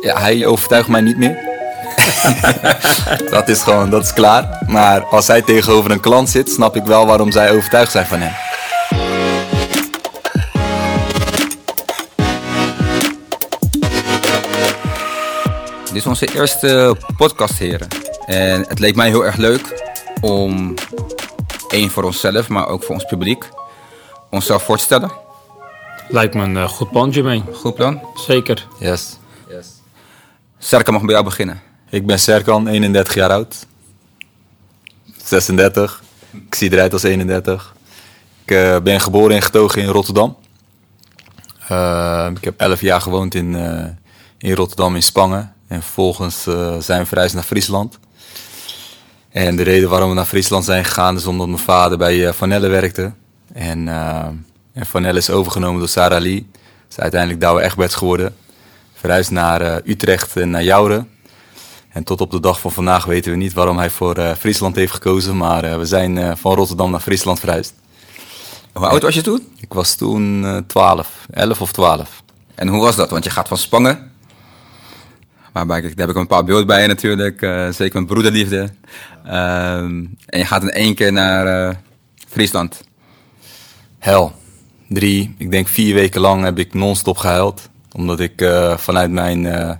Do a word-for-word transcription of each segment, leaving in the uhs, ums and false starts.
ja, hij overtuigt mij niet meer. Dat is gewoon, dat is klaar. Maar als hij tegenover een klant zit, snap ik wel waarom zij overtuigd zijn van hem. Dit is onze eerste podcast, heren. En het leek mij heel erg leuk om, één voor onszelf, maar ook voor ons publiek, onszelf voor te stellen. Lijkt me een goed plan, Jermaine. Goed plan? Zeker. Yes. yes. Serkan mag bij jou beginnen. Ik ben Serkan, eenendertig jaar oud. zesendertig. Ik zie eruit als eenendertig. Ik uh, ben geboren en getogen in Rotterdam. Uh, ik heb elf jaar gewoond in, uh, in Rotterdam, in Spangen. En vervolgens uh, zijn we verhuisd naar Friesland. En de reden waarom we naar Friesland zijn gegaan is omdat mijn vader bij uh, Van Nelle werkte. En, uh, en Van Nelle is overgenomen door Sarah Lee. Ze is uiteindelijk Douwe Egberts geworden. Verhuisd naar uh, Utrecht en naar Joure. En tot op de dag van vandaag weten we niet waarom hij voor uh, Friesland heeft gekozen. Maar uh, we zijn uh, van Rotterdam naar Friesland verhuisd. Hoe oud was je toen? Ik was toen uh, twaalf. elf of twaalf. En hoe was dat? Want je gaat van Spangen. Maar daar heb ik een paar beelden bij natuurlijk. Uh, zeker met broederliefde. Uh, en je gaat in één keer naar uh, Friesland. Hel. Drie, ik denk vier weken lang heb ik non-stop gehuild. Omdat ik uh, vanuit mijn... Uh,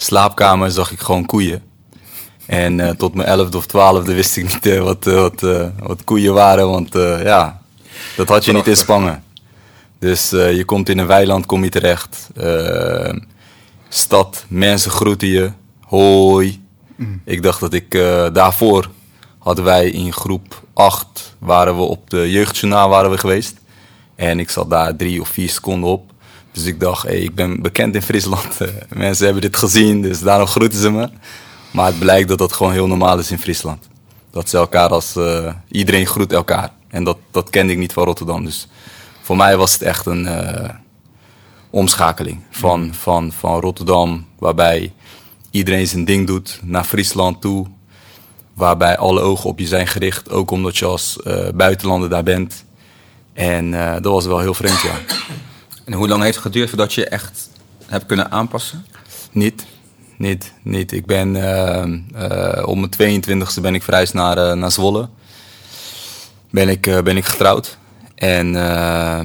slaapkamer zag ik gewoon koeien. En uh, tot mijn elfde of twaalfde wist ik niet uh, wat, uh, wat, uh, wat koeien waren. Want uh, ja, dat had je niet in Spangen. Dus uh, je komt in een weiland, kom je terecht. Uh, stad, mensen groeten je. Hoi. Mm. Ik dacht dat ik uh, daarvoor hadden wij in groep acht... waren we op de jeugdjournaal waren we geweest. En ik zat daar drie of vier seconden op. Dus ik dacht, hey, ik ben bekend in Friesland. Mensen hebben dit gezien, dus daarom groeten ze me. Maar het blijkt dat dat gewoon heel normaal is in Friesland. Dat ze elkaar als... Uh, iedereen groet elkaar. En dat, dat kende ik niet van Rotterdam. Dus voor mij was het echt een uh, omschakeling van, van, van Rotterdam... waarbij iedereen zijn ding doet, naar Friesland toe... waarbij alle ogen op je zijn gericht. Ook omdat je als uh, buitenlander daar bent. En uh, dat was wel heel vreemd, ja. En hoe lang heeft het geduurd voordat je echt hebt kunnen aanpassen? Niet, niet, niet. Ik ben uh, uh, om mijn tweeëntwintigste ben ik verhuisd naar, uh, naar Zwolle. Ben ik, uh, ben ik getrouwd. En, uh,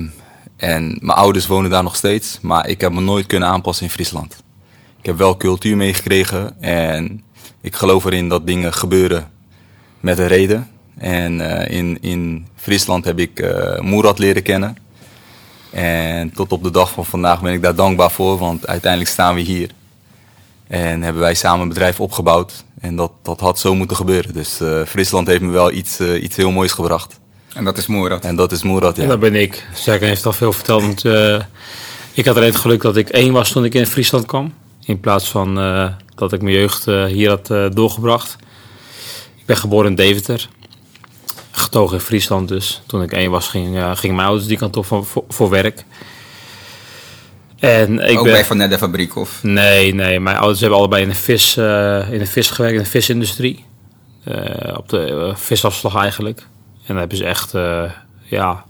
en mijn ouders wonen daar nog steeds. Maar ik heb me nooit kunnen aanpassen in Friesland. Ik heb wel cultuur meegekregen. En ik geloof erin dat dingen gebeuren met een reden. En uh, in, in Friesland heb ik uh, Murat leren kennen. En tot op de dag van vandaag ben ik daar dankbaar voor, want uiteindelijk staan we hier. En hebben wij samen een bedrijf opgebouwd. En dat, dat had zo moeten gebeuren. Dus uh, Friesland heeft me wel iets, uh, iets heel moois gebracht. En dat is Murat. En dat is Murat, ja. En dat ben ik. Serkan heeft al veel verteld. Want, uh, ik had alleen het geluk dat ik één was toen ik in Friesland kwam. In plaats van uh, dat ik mijn jeugd uh, hier had uh, doorgebracht. Ik ben geboren in Deventer. Getogen in Friesland dus. Toen ik één was, ging, uh, ging mijn ouders die kant op voor, voor, voor werk. En ik Ook ben... bij Van Nelle fabriek of? Nee, nee. Mijn ouders hebben allebei in de vis, uh, in de vis gewerkt, in de visindustrie. Uh, op de uh, visafslag eigenlijk. En dan hebben ze echt, uh, ja...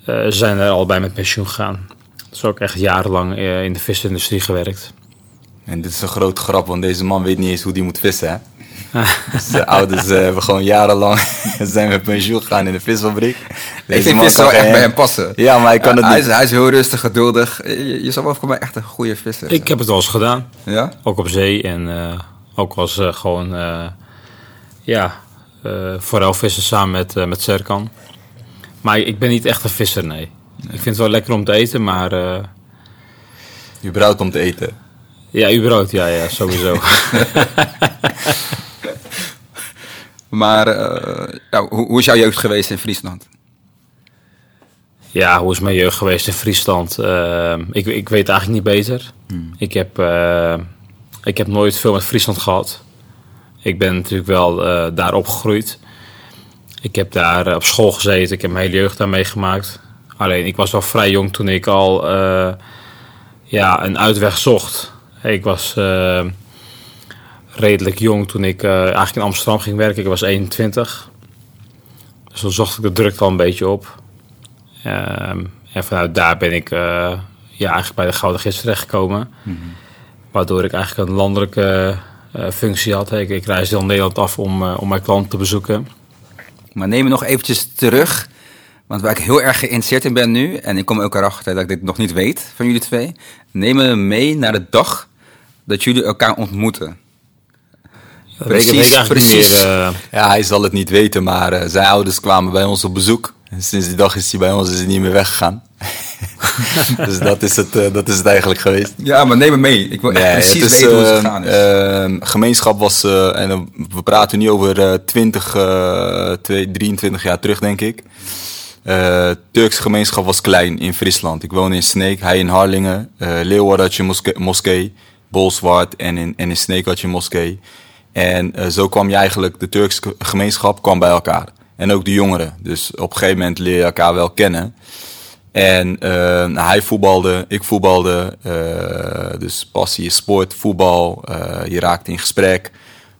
Uh, ze zijn er allebei met pensioen gegaan. Dus ook echt jarenlang uh, in de visindustrie gewerkt. En dit is een grote grap, want deze man weet niet eens hoe die moet vissen, hè? Zijn ouders uh, hebben gewoon jarenlang zijn met pensioen gegaan in de visfabriek. Deze ik vind vis zou echt bij hem passen. Ja, maar ik kan uh, het hij niet. Is, hij is heel rustig, geduldig. Je, je zou wel voor mij echt een goede visser zijn. Ik heb het wel eens gedaan. Ja? Ook op zee en uh, ook als uh, gewoon uh, ja, uh, vooral vissen samen met, uh, met Serkan. Maar ik ben niet echt een visser, nee. nee. Ik vind het wel lekker om te eten, maar... Uh, je brood om te eten? Ja, je brood, ja, ja, sowieso. Maar uh, nou, hoe, hoe is jouw jeugd geweest in Friesland? Ja, hoe is mijn jeugd geweest in Friesland? Uh, ik, ik weet eigenlijk niet beter. Hmm. Ik heb, uh, ik heb nooit veel met Friesland gehad. Ik ben natuurlijk wel uh, daar opgegroeid. Ik heb daar uh, op school gezeten. Ik heb mijn hele jeugd daar meegemaakt. Alleen, ik was wel vrij jong toen ik al uh, ja, een uitweg zocht. Ik was... Uh, redelijk jong toen ik uh, eigenlijk in Amsterdam ging werken. Ik was eenentwintig. Dus toen zocht ik de druk al een beetje op. Um, en vanuit daar ben ik uh, ja, eigenlijk bij de Gouden Gids terechtgekomen. Mm-hmm. Waardoor ik eigenlijk een landelijke uh, functie had. Ik, ik reisde heel Nederland af om, uh, om mijn klanten te bezoeken. Maar neem me nog eventjes terug. Want waar ik heel erg geïnteresseerd in ben nu. En ik kom ook erachter dat ik dit nog niet weet van jullie twee. Neem me mee naar de dag dat jullie elkaar ontmoeten. Ja, precies, precies. Meer, uh... Ja, hij zal het niet weten. Maar uh, zijn ouders kwamen bij ons op bezoek. En sinds die dag is hij bij ons is hij niet meer weggegaan. Dus dat is, het, uh, dat is het eigenlijk geweest. Ja, maar neem me mee. Ik wil nee, echt precies is, weten hoe het gegaan is. Uh, gemeenschap was, uh, en uh, we praten nu over uh, twintig, drieëntwintig jaar terug, denk ik. Uh, Turkse gemeenschap was klein in Friesland. Ik woonde in Sneek, hij in Harlingen. Uh, Leeuwarden had je moske- moskee, Bolsward en in, en in Sneek had je moskee. En uh, zo kwam je eigenlijk, de Turkse gemeenschap kwam bij elkaar. En ook de jongeren. Dus op een gegeven moment leer je elkaar wel kennen. En uh, nou, hij voetbalde, ik voetbalde. Uh, dus passie is sport, voetbal. Uh, je raakt in gesprek.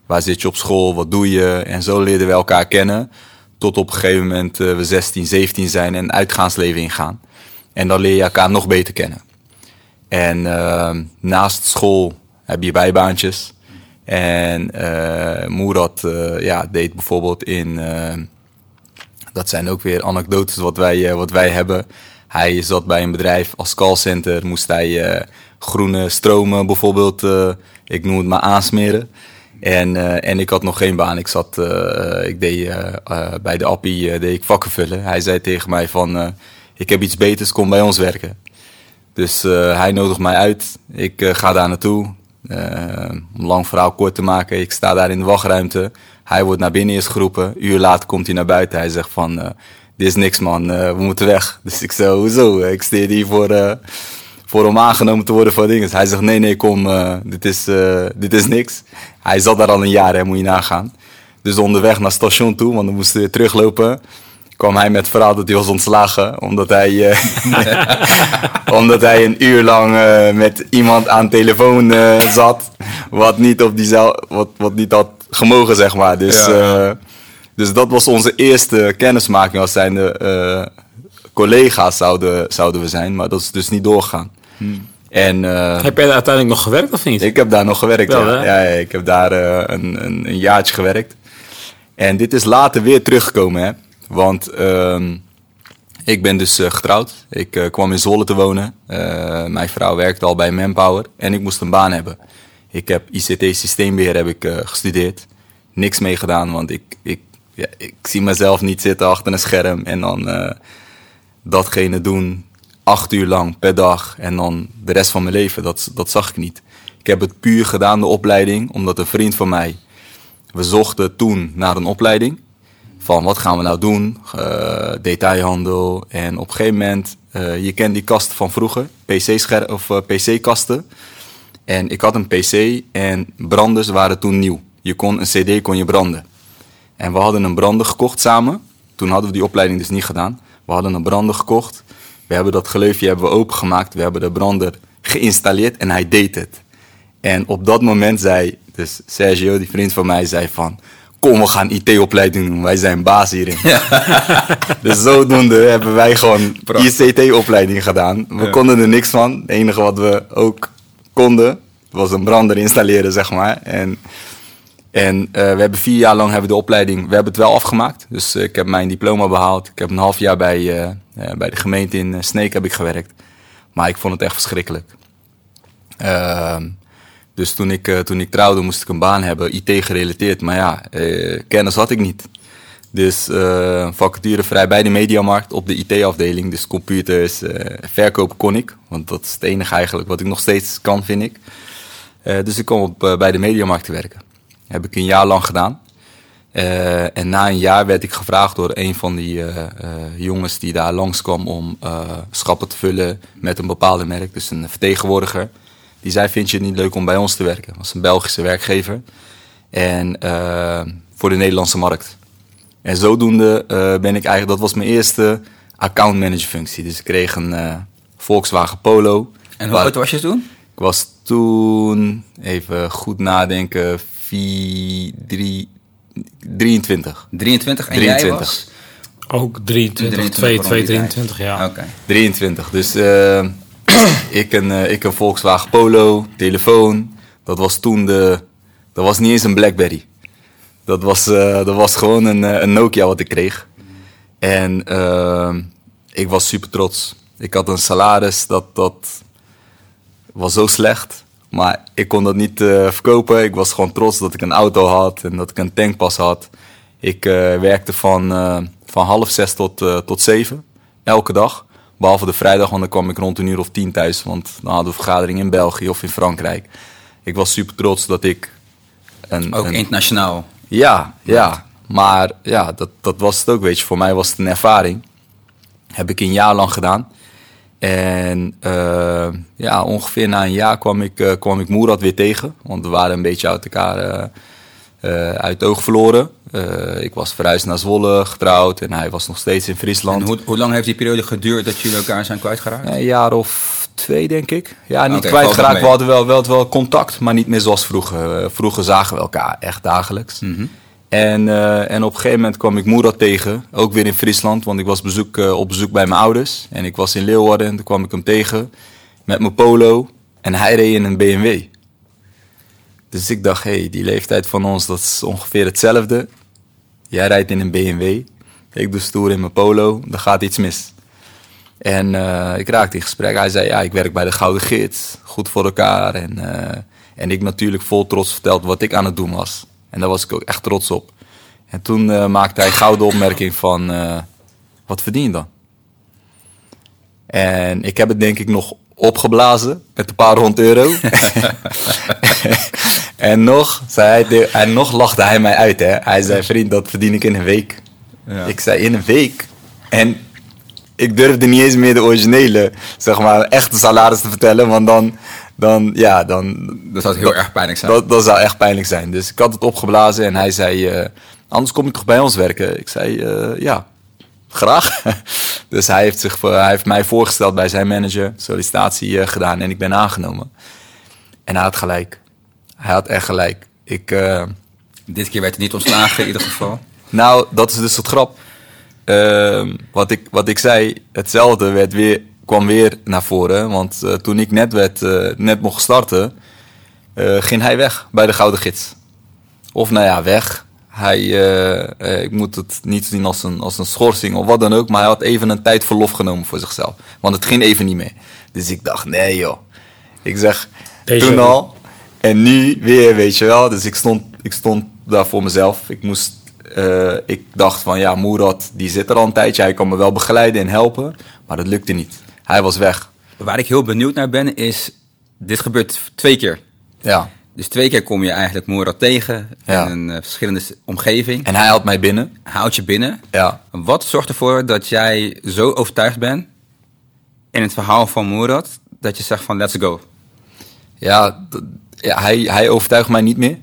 Waar zit je op school, wat doe je? En zo leerden we elkaar kennen. Tot op een gegeven moment uh, we zestien, zeventien zijn en uitgaansleven ingaan. En dan leer je elkaar nog beter kennen. En uh, naast school heb je bijbaantjes. En uh, Murat uh, ja, deed bijvoorbeeld in... Uh, dat zijn ook weer anekdotes wat wij, uh, wat wij hebben. Hij zat bij een bedrijf als callcenter. Moest hij uh, groene stromen bijvoorbeeld, uh, ik noem het maar, aansmeren. En, uh, en ik had nog geen baan. Ik zat, uh, ik deed uh, uh, bij de appie uh, deed ik vakken vullen. Hij zei tegen mij van, uh, ik heb iets beters, kom bij ons werken. Dus uh, hij nodigt mij uit. Ik uh, ga daar naartoe. Uh, om lang verhaal kort te maken, ik sta daar in de wachtruimte. Hij wordt naar binnen eerst geroepen. Een uur later komt hij naar buiten. Hij zegt van, uh, dit is niks man, uh, we moeten weg. Dus ik zei, hoezo? Ik steer hier voor, uh, voor om aangenomen te worden voor dingen. Hij zegt, nee, nee, kom, uh, dit, is, uh, dit is niks. Hij zat daar al een jaar, hè, moet je nagaan. Dus onderweg naar het station toe, want dan moesten we weer teruglopen. Kwam hij met het verhaal dat hij was ontslagen. Omdat hij, uh, omdat hij een uur lang uh, met iemand aan telefoon uh, zat. Wat niet, op die zaal, wat, wat niet had gemogen, zeg maar. Dus, ja. uh, dus dat was onze eerste kennismaking. Als zijnde uh, collega's zouden, zouden we zijn. Maar dat is dus niet doorgegaan. Hmm. En, uh, heb jij daar uiteindelijk nog gewerkt of niet? Ik heb daar nog gewerkt. Wel, ja. Ja, ja, ik heb daar uh, een, een, een jaartje gewerkt. En dit is later weer teruggekomen, hè. Want uh, ik ben dus uh, getrouwd. Ik uh, kwam in Zwolle te wonen. Uh, mijn vrouw werkte al bij Manpower. En ik moest een baan hebben. Ik heb I C T-systeembeheer heb ik, uh, gestudeerd. Niks mee gedaan, want ik, ik, ja, ik zie mezelf niet zitten achter een scherm. En dan uh, datgene doen acht uur lang per dag. En dan de rest van mijn leven. Dat, dat zag ik niet. Ik heb het puur gedaan, de opleiding. Omdat een vriend van mij... We zochten toen naar een opleiding. Van wat gaan we nou doen, uh, detailhandel. En op een gegeven moment, uh, je kent die kasten van vroeger, P C-scher- of uh, P C-kasten. En ik had een P C en branders waren toen nieuw. Je kon een C D kon je branden. En we hadden een brander gekocht samen. Toen hadden we die opleiding dus niet gedaan. We hadden een brander gekocht. We hebben dat geleufje hebben we opengemaakt. We hebben de brander geïnstalleerd en hij deed het. En op dat moment zei, dus Sergio, die vriend van mij, zei van... Kom, we gaan I T-opleiding doen. Wij zijn baas hierin. Ja. Dus zodoende hebben wij gewoon I C T-opleiding gedaan. We ja. konden er niks van. Het enige wat we ook konden, was een brander installeren, zeg maar. En, en uh, we hebben vier jaar lang hebben de opleiding... We hebben het wel afgemaakt. Dus uh, ik heb mijn diploma behaald. Ik heb een half jaar bij, uh, uh, bij de gemeente in Sneek heb ik gewerkt. Maar ik vond het echt verschrikkelijk. Uh, Dus toen ik, toen ik trouwde moest ik een baan hebben, I T gerelateerd. Maar ja, eh, kennis had ik niet. Dus eh, vacature vrij bij de MediaMarkt op de I T-afdeling. Dus computers, eh, verkopen kon ik. Want dat is het enige eigenlijk wat ik nog steeds kan, vind ik. Eh, dus ik kwam op, eh, bij de MediaMarkt te werken. Heb ik een jaar lang gedaan. Eh, en na een jaar werd ik gevraagd door een van die uh, uh, jongens die daar langskwam... om uh, schappen te vullen met een bepaalde merk, dus een vertegenwoordiger... Die zei, vind je het niet leuk om bij ons te werken? Dat was een Belgische werkgever. En uh, voor de Nederlandse markt. En zodoende uh, ben ik eigenlijk... Dat was mijn eerste accountmanager functie. Dus ik kreeg een uh, Volkswagen Polo. En hoe oud was je toen? Ik was toen, even goed nadenken, vier, drie, drieëntwintig. drieëntwintig en drieëntwintig. Jij was? Ook drieëntwintig, drieëntwintig, twee, twee, drieëntwintig, ja. Okay. drieëntwintig, dus... Uh, ik, een, uh, ik een Volkswagen Polo, telefoon. Dat was toen de... Dat was niet eens een Blackberry. Dat was, uh, dat was gewoon een, een Nokia wat ik kreeg. En uh, ik was super trots. Ik had een salaris dat, dat was zo slecht. Maar ik kon dat niet uh, verkopen. Ik was gewoon trots dat ik een auto had en dat ik een tankpas had. Ik uh, werkte van, uh, van half zes tot, uh, tot zeven. Elke dag. Behalve de vrijdag, want dan kwam ik rond een uur of tien thuis. Want dan hadden we een vergadering in België of in Frankrijk. Ik was super trots dat ik... Een, ook een, internationaal. Ja, ja. Maar ja, dat, dat was het ook, weet je. Voor mij was het een ervaring. Heb ik een jaar lang gedaan. En uh, ja, ongeveer na een jaar kwam ik, uh, kwam ik Murat weer tegen. Want we waren een beetje uit elkaar uh, uh, uit het oog verloren. Uh, ik was verhuisd naar Zwolle, getrouwd. En hij was nog steeds in Friesland. En hoe, hoe lang heeft die periode geduurd dat jullie elkaar zijn kwijtgeraakt? Een jaar of twee, denk ik. Ja, niet okay, kwijtgeraakt. We hadden wel, wel, wel contact, maar niet meer zoals vroeger. Vroeger zagen we elkaar echt dagelijks. Mm-hmm. En, uh, en op een gegeven moment kwam ik Murat tegen. Ook weer in Friesland, want ik was bezoek, uh, op bezoek bij mijn ouders. En ik was in Leeuwarden en toen kwam ik hem tegen. Met mijn polo. En hij reed in een B M W. Dus ik dacht, hé, hey, die leeftijd van ons, dat is ongeveer hetzelfde. Jij rijdt in een B M W. Ik doe stoer in mijn polo. Er gaat iets mis. En uh, ik raakte in gesprek. Hij zei, ja, ik werk bij de Gouden Gids. Goed voor elkaar. En, uh, en ik natuurlijk vol trots vertelde wat ik aan het doen was. En daar was ik ook echt trots op. En toen uh, maakte hij gouden opmerking van... Uh, wat verdien je dan? En ik heb het denk ik nog opgeblazen met een paar honderd euro. en, nog, zei hij, en nog lachte hij mij uit. Hè? Hij zei, vriend, dat verdien ik in een week. Ja. Ik zei, in een week? En ik durfde niet eens meer de originele, zeg maar, echte salaris te vertellen. Want dan... Dan, ja, dan... Dat zou heel dat, erg pijnlijk zijn. Dat, dat zou echt pijnlijk zijn. Dus ik had het opgeblazen en hij zei... Uh, anders kom je toch bij ons werken? Ik zei, uh, ja, graag. Dus hij heeft, zich, uh, hij heeft mij voorgesteld bij zijn manager. Sollicitatie uh, gedaan en ik ben aangenomen. En hij had gelijk. Hij had echt gelijk. Ik, uh... Dit keer werd het niet ontslagen in ieder geval. Nou, dat is dus het grap. Uh, wat, ik, wat ik zei, hetzelfde werd weer... kwam weer naar voren, want uh, toen ik net, werd, uh, net mocht starten, uh, ging hij weg bij de Gouden Gids. Of nou ja, weg. Hij, uh, uh, ik moet het niet zien als een, als een schorsing of wat dan ook, maar hij had even een tijd verlof genomen voor zichzelf. Want het ging even niet meer. Dus ik dacht, nee joh. Ik zeg, Deze toen al en nu weer, weet je wel. Dus ik stond, ik stond daar voor mezelf. Ik, moest, uh, ik dacht van, ja, Murat, die zit er al een tijdje. Hij kan me wel begeleiden en helpen, maar dat lukte niet. Hij was weg. Waar ik heel benieuwd naar ben is... Dit gebeurt twee keer. Ja. Dus twee keer kom je eigenlijk Murat tegen. Ja. In een uh, verschillende omgeving. En hij houdt mij binnen. Hij houdt je binnen. Ja. Wat zorgt ervoor dat jij zo overtuigd bent... in het verhaal van Murat... dat je zegt van let's go? Ja, d- ja hij, hij overtuigt mij niet meer.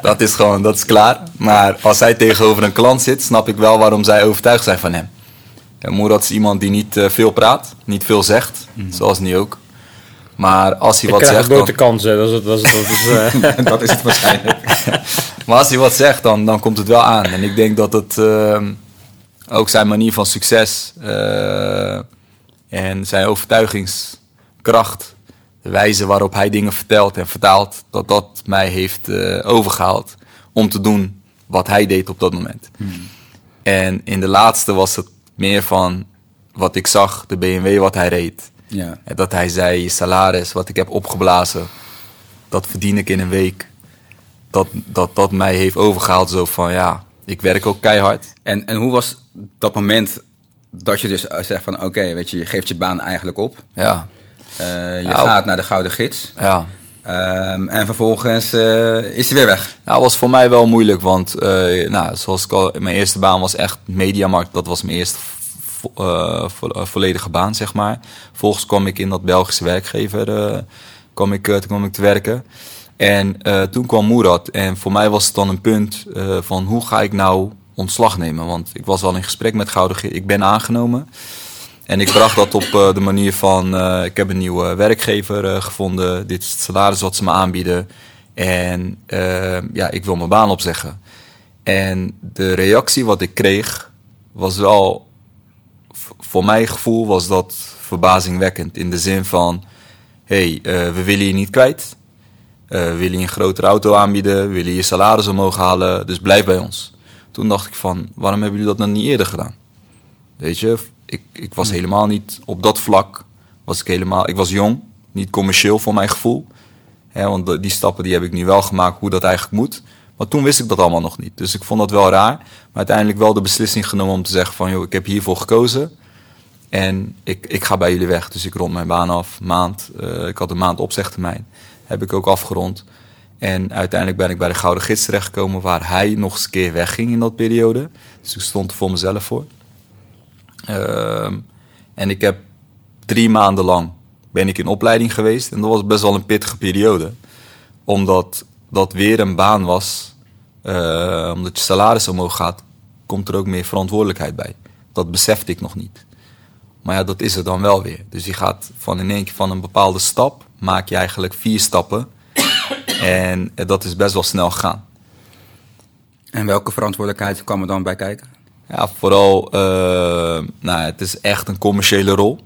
dat is gewoon, dat is klaar. Maar als hij tegenover een klant zit... snap ik wel waarom zij overtuigd zijn van hem. Ja, Murat is iemand die niet uh, veel praat, niet veel zegt, mm-hmm. zoals nu ook. Maar als hij ik wat zegt... Ik krijg de kansen, dat is het, dat is het, dat is, uh, dat is het waarschijnlijk. maar als hij wat zegt, dan, dan komt het wel aan. En ik denk dat het uh, ook zijn manier van succes uh, en zijn overtuigingskracht... de wijze waarop hij dingen vertelt en vertaalt... dat dat mij heeft uh, overgehaald om te doen wat hij deed op dat moment. Mm. En in de laatste was het... meer van wat ik zag, de B M W wat hij reed. Ja. Dat hij zei, je salaris, wat ik heb opgeblazen... dat verdien ik in een week. Dat dat, dat mij heeft overgehaald zo van, ja, ik werk ook keihard. En, en hoe was dat moment dat je dus zegt van... oké, okay, weet je, je geeft je baan eigenlijk op. Ja. Uh, je ja, gaat naar de Gouden Gids. Ja. Um, en vervolgens uh, is hij weer weg. Nou, dat was voor mij wel moeilijk, want uh, nou, zoals ik al, mijn eerste baan was echt MediaMarkt. Dat was mijn eerste vo- uh, vo- uh, volledige baan, zeg maar. Vervolgens kwam ik in dat Belgische werkgever uh, kwam ik, uh, kwam ik te werken. En uh, toen kwam Murat. En voor mij was het dan een punt uh, van hoe ga ik nou ontslag nemen? Want ik was al in gesprek met Gouden Gids. Ik ben aangenomen. En ik bracht dat op uh, de manier van... Uh, ik heb een nieuwe werkgever uh, gevonden. Dit is het salaris wat ze me aanbieden. En uh, ja, ik wil mijn baan opzeggen. En de reactie wat ik kreeg... was wel v- voor mijn gevoel was dat verbazingwekkend. In de zin van, hey, uh, we willen je niet kwijt. Uh, we willen je een grotere auto aanbieden. We willen je salaris omhoog halen. Dus blijf bij ons. Toen dacht ik van, waarom hebben jullie dat dan niet eerder gedaan? Weet je, ik, ik was helemaal niet op dat vlak. Was ik, helemaal, ik was jong, niet commercieel voor mijn gevoel. He, want die stappen die heb ik nu wel gemaakt, hoe dat eigenlijk moet. Maar toen wist ik dat allemaal nog niet. Dus ik vond dat wel raar. Maar uiteindelijk wel de beslissing genomen om te zeggen van, joh, ik heb hiervoor gekozen. En ik, ik ga bij jullie weg. Dus ik rond mijn baan af. Maand, uh, ik had een maand opzegtermijn. Heb ik ook afgerond. En uiteindelijk ben ik bij de Gouden Gids terechtgekomen, waar hij nog eens een keer wegging in dat periode. Dus ik stond er voor mezelf voor. Uh, en ik heb drie maanden lang ben ik in opleiding geweest. En dat was best wel een pittige periode. Omdat dat weer een baan was. Uh, omdat je salaris omhoog gaat, komt er ook meer verantwoordelijkheid bij. Dat besefte ik nog niet. Maar ja, dat is er dan wel weer. Dus je gaat van in één keer van een bepaalde stap, maak je eigenlijk vier stappen. En dat is best wel snel gegaan. En welke verantwoordelijkheid kwam er dan bij kijken? Ja, vooral, uh, nou, het is echt een commerciële rol.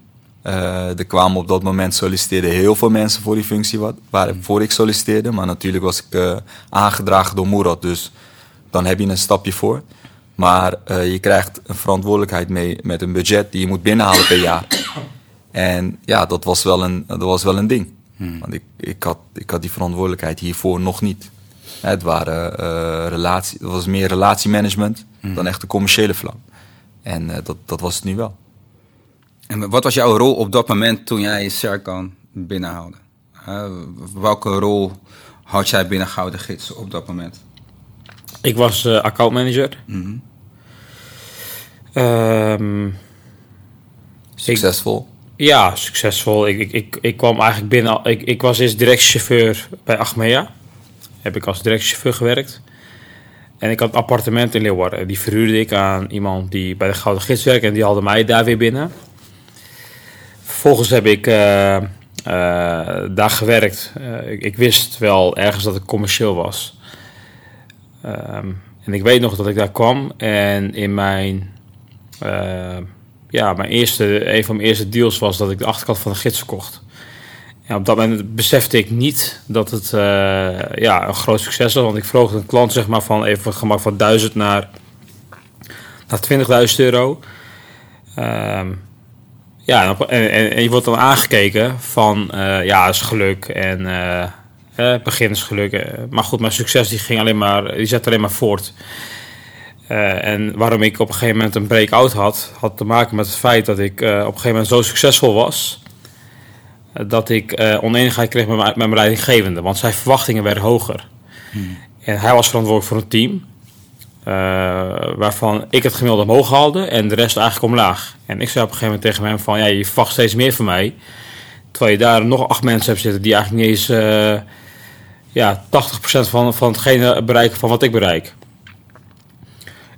Uh, er kwamen op dat moment solliciteerden heel veel mensen voor die functie wat, waarvoor ik solliciteerde. Maar natuurlijk was ik uh, aangedragen door Murat, dus dan heb je een stapje voor. Maar uh, je krijgt een verantwoordelijkheid mee met een budget die je moet binnenhalen per jaar. En ja, dat was wel een, dat was wel een ding. Hmm. Want ik, ik, had, ik had die verantwoordelijkheid hiervoor nog niet. Het, waren, uh, relatie, het was meer relatiemanagement hmm. dan echt de commerciële vlak. En uh, dat, dat was het nu wel. En wat was jouw rol op dat moment toen jij Serkan binnenhaalde? Uh, welke rol had jij binnen Gouden Gids op dat moment? Ik was uh, accountmanager. Mm-hmm. Um, succesvol? Ik, ja, succesvol. Ik, ik, ik, ik kwam eigenlijk binnen... Ik, ik was eerst directchauffeur bij Achmea. Heb ik als directchauffeur gewerkt. En ik had een appartement in Leeuwarden. Die verhuurde ik aan iemand die bij de Gouden Gids werkte. En die haalde mij daar weer binnen. Vervolgens heb ik uh, uh, daar gewerkt. Uh, ik, ik wist wel ergens dat ik commercieel was. Um, en ik weet nog dat ik daar kwam en in mijn, uh, ja, mijn eerste, een van mijn eerste deals was dat ik de achterkant van de gids verkocht. En op dat moment besefte ik niet dat het uh, ja, een groot succes was, want ik vroeg een klant zeg maar van even gemak van duizend naar, naar twintigduizend euro. Um, ja, en, en, en je wordt dan aangekeken van uh, ja, is geluk en... Uh, Eh, beginnersgeluk. Eh. Maar goed, mijn succes die ging alleen maar, die zette alleen maar voort. Uh, en waarom ik op een gegeven moment een break-out had, had te maken met het feit dat ik uh, op een gegeven moment zo succesvol was, uh, dat ik uh, oneenigheid kreeg met, met mijn leidinggevende. Want zijn verwachtingen werden hoger. Hmm. En hij was verantwoordelijk voor een team, uh, waarvan ik het gemiddelde omhoog haalde en de rest eigenlijk omlaag. En ik zei op een gegeven moment tegen hem van, ja, je verwacht steeds meer van mij, terwijl je daar nog acht mensen hebt zitten die eigenlijk niet eens... Uh, Ja, tachtig procent van, van hetgene bereiken van wat ik bereik.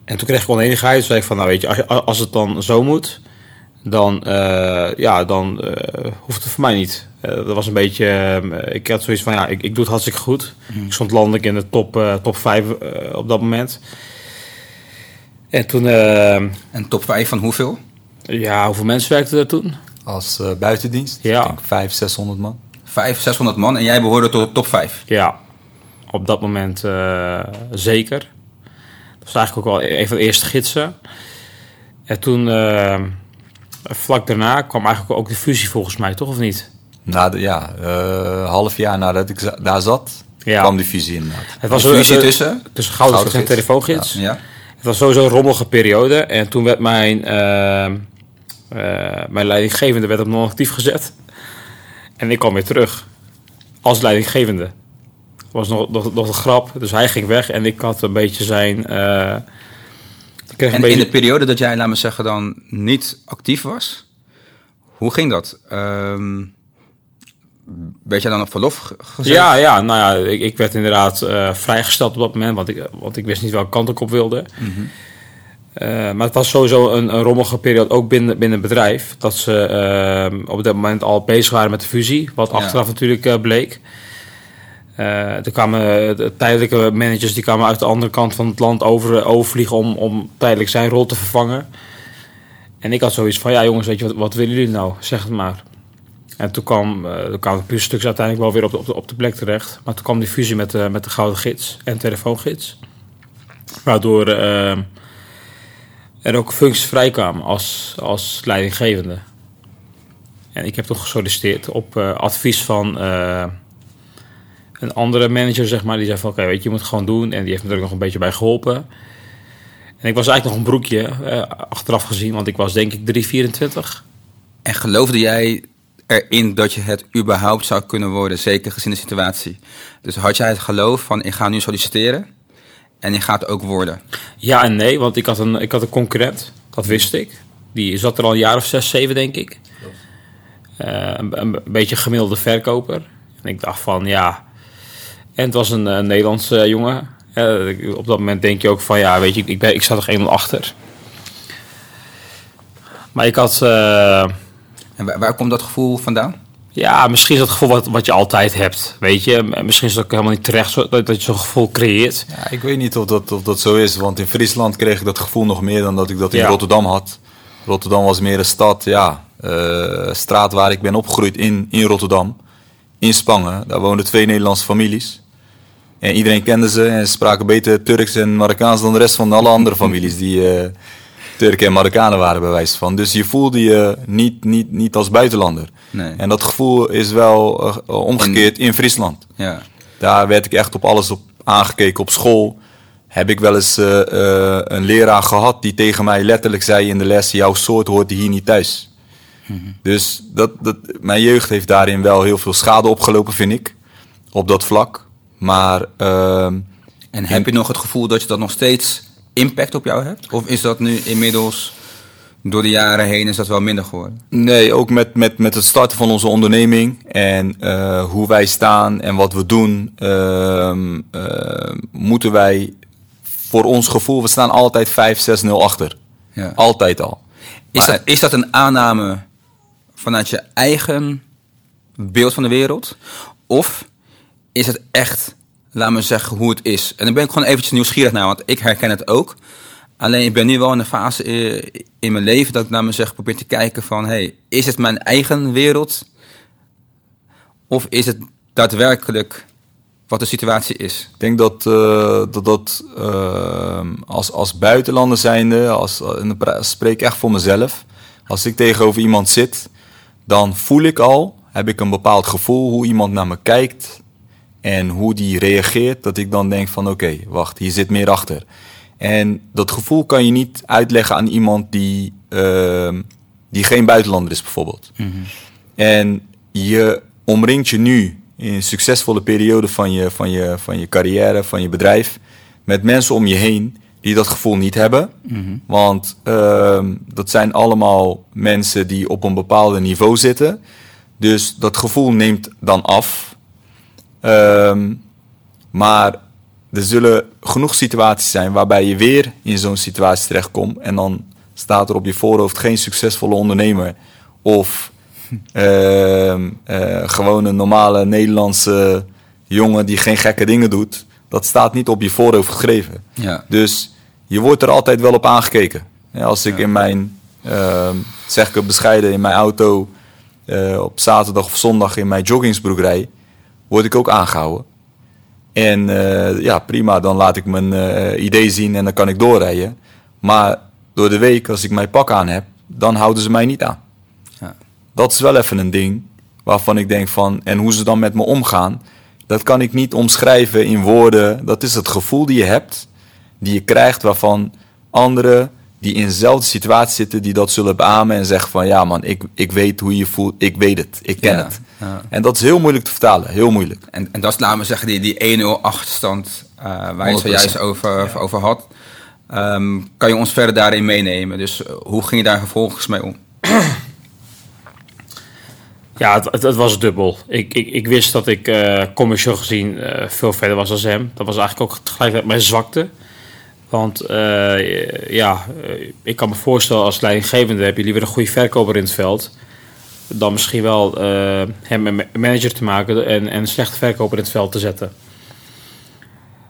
En toen kreeg ik onenigheid. Dus zei ik van, nou weet je, als, als het dan zo moet, dan, uh, ja, dan uh, hoeft het voor mij niet. Uh, dat was een beetje, uh, ik had zoiets van, ja, ik, ik doe het hartstikke goed. Mm. Ik stond landelijk in de top, uh, top vijf uh, op dat moment. En toen... Uh, en top vijf van hoeveel? Ja, hoeveel mensen werkten er toen? Als uh, buitendienst? Ja. Ik denk vijfhonderd, zeshonderd man. vijfhonderd, zeshonderd man en jij behoorde tot de top vijf? Ja, op dat moment uh, zeker. Dat was eigenlijk ook wel een van de eerste gidsen. En toen, uh, vlak daarna, kwam eigenlijk ook de fusie volgens mij, toch of niet? Na de, ja, uh, half jaar nadat ik za- daar zat, ja. kwam die fusie inderdaad. Het was een fusie tussen? Tussen Gouden Gids en Telefoongids. Ja. Ja. Het was sowieso een rommelige periode. En toen werd mijn, uh, uh, mijn leidinggevende werd op non-actief gezet. En ik kwam weer terug. Als leidinggevende. Dat was nog, nog, nog een grap. Dus hij ging weg. En ik had een beetje zijn... Uh, ik kreeg en een beetje... in de periode dat jij, laat me zeggen, dan niet actief was. Hoe ging dat? Um, werd jij dan op verlof gezet? Ja, ja, nou ja. Ik, ik werd inderdaad uh, vrijgesteld op dat moment. Want ik, want ik wist niet welke kant ik op wilde. Mm-hmm. Uh, maar het was sowieso een, een rommelige periode, ook binnen, binnen het bedrijf. Dat ze uh, op dat moment al bezig waren met de fusie, wat ja. achteraf natuurlijk uh, bleek. Uh, er kwamen de tijdelijke managers die kwamen uit de andere kant van het land over, overvliegen om, om tijdelijk zijn rol te vervangen. En ik had zoiets van, ja jongens, weet je, wat, wat willen jullie nou? Zeg het maar. En toen kwam uh, de computerstuks uiteindelijk wel weer op de, op, de, op de plek terecht. Maar toen kwam die fusie met, uh, met de Gouden Gids en Telefoongids. Waardoor uh, er ook functies vrijkwamen als, als leidinggevende. En ik heb toch gesolliciteerd op uh, advies van uh, een andere manager, zeg maar. Die zei van, oké, weet je, je moet het gewoon doen. En die heeft me er ook nog een beetje bij geholpen. En ik was eigenlijk nog een broekje, uh, achteraf gezien. Want ik was denk ik drie komma vierentwintig. En geloofde jij erin dat je het überhaupt zou kunnen worden, zeker gezien de situatie? Dus had jij het geloof van, ik ga nu solliciteren en ik ga het ook worden? Ja en nee, want ik had een, ik had een concurrent, dat wist ik. Die zat er al een jaar of zes, zeven denk ik. Uh, een, een beetje gemiddelde verkoper. En ik dacht van, ja... En het was een uh, Nederlandse jongen. Uh, op dat moment denk je ook van, ja weet je, ik, ben, ik zat er een nul achter. Maar ik had... Uh, En waar komt dat gevoel vandaan? Ja, misschien is dat gevoel wat, wat je altijd hebt, weet je. Misschien is dat ook helemaal niet terecht zo, dat, dat je zo'n gevoel creëert. Ja, ik weet niet of dat, of dat zo is, want in Friesland kreeg ik dat gevoel nog meer dan dat ik dat in ja. Rotterdam had. Rotterdam was meer een stad, ja, uh, straat waar ik ben opgegroeid in, in Rotterdam, in Spangen. Daar woonden twee Nederlandse families. En iedereen kende ze en ze spraken beter Turks en Marokkaans dan de rest van alle andere families die... Uh, Turken en Marokkanen waren bij wijze van. Dus je voelde je niet, niet, niet als buitenlander. Nee. En dat gevoel is wel uh, omgekeerd in Friesland. Ja. Daar werd ik echt op alles op aangekeken. Op school heb ik wel eens uh, uh, een leraar gehad die tegen mij letterlijk zei in de les: jouw soort hoort hier niet thuis. Mm-hmm. Dus dat, dat, mijn jeugd heeft daarin wel heel veel schade opgelopen, vind ik. Op dat vlak. Maar, uh, en heb je nog het gevoel dat je dat nog steeds... impact op jou hebt? Of is dat nu inmiddels door de jaren heen is dat wel minder geworden? Nee, ook met, met, met het starten van onze onderneming en uh, hoe wij staan en wat we doen, uh, uh, moeten wij voor ons gevoel, we staan altijd vijf zes nul achter. Ja. Altijd al. Is dat, is dat een aanname vanuit je eigen beeld van de wereld? Of is het echt... Laat me zeggen hoe het is. En dan ben ik gewoon eventjes nieuwsgierig naar, want ik herken het ook. Alleen ik ben nu wel in een fase in mijn leven dat ik naar mezelf probeer te kijken van... hey, is het mijn eigen wereld? Of is het daadwerkelijk wat de situatie is? Ik denk dat uh, dat, dat uh, als, als buitenlander zijnde, als, en dan spreek ik echt voor mezelf... als ik tegenover iemand zit, dan voel ik al, heb ik een bepaald gevoel hoe iemand naar me kijkt... En hoe die reageert, dat ik dan denk van oké, okay, wacht, hier zit meer achter. En dat gevoel kan je niet uitleggen aan iemand die, uh, die geen buitenlander is bijvoorbeeld. Mm-hmm. En je omringt je nu in een succesvolle periode van je, van, je, van je carrière, van je bedrijf... met mensen om je heen die dat gevoel niet hebben. Mm-hmm. Want uh, dat zijn allemaal mensen die op een bepaald niveau zitten. Dus dat gevoel neemt dan af... Um, maar er zullen genoeg situaties zijn waarbij je weer in zo'n situatie terechtkomt... en dan staat er op je voorhoofd geen succesvolle ondernemer... of uh, uh, gewoon een normale Nederlandse jongen die geen gekke dingen doet. Dat staat niet op je voorhoofd geschreven. Ja. Dus je wordt er altijd wel op aangekeken. Ja, als ik ja. in mijn, uh, zeg ik het bescheiden, in mijn auto uh, op zaterdag of zondag in mijn joggingsbroek rijd... word ik ook aangehouden. En uh, ja, prima, dan laat ik mijn uh, idee zien en dan kan ik doorrijden. Maar door de week, als ik mijn pak aan heb, dan houden ze mij niet aan. Ja. Dat is wel even een ding waarvan ik denk van... en hoe ze dan met me omgaan, dat kan ik niet omschrijven in woorden. Dat is het gevoel die je hebt, die je krijgt... waarvan anderen die in dezelfde situatie zitten, die dat zullen beamen... en zeggen van, ja man, ik, ik weet hoe je voelt, ik weet het, ik ken ja. het. Ja. En dat is heel moeilijk te vertalen, heel moeilijk. En, en dat is, laten we zeggen, die, die een nul achterstand uh, waar je het zojuist over, ja. over had. Um, kan je ons verder daarin meenemen? Dus hoe ging je daar vervolgens mee om? Ja, het, het, het was dubbel. Ik, ik, ik wist dat ik uh, commercieel gezien uh, veel verder was dan hem. Dat was eigenlijk ook tegelijkertijd mijn zwakte. Want uh, ja, ik kan me voorstellen als leidinggevende heb je liever een goede verkoper in het veld... dan misschien wel uh, hem een manager te maken en, en een slechte verkoper in het veld te zetten.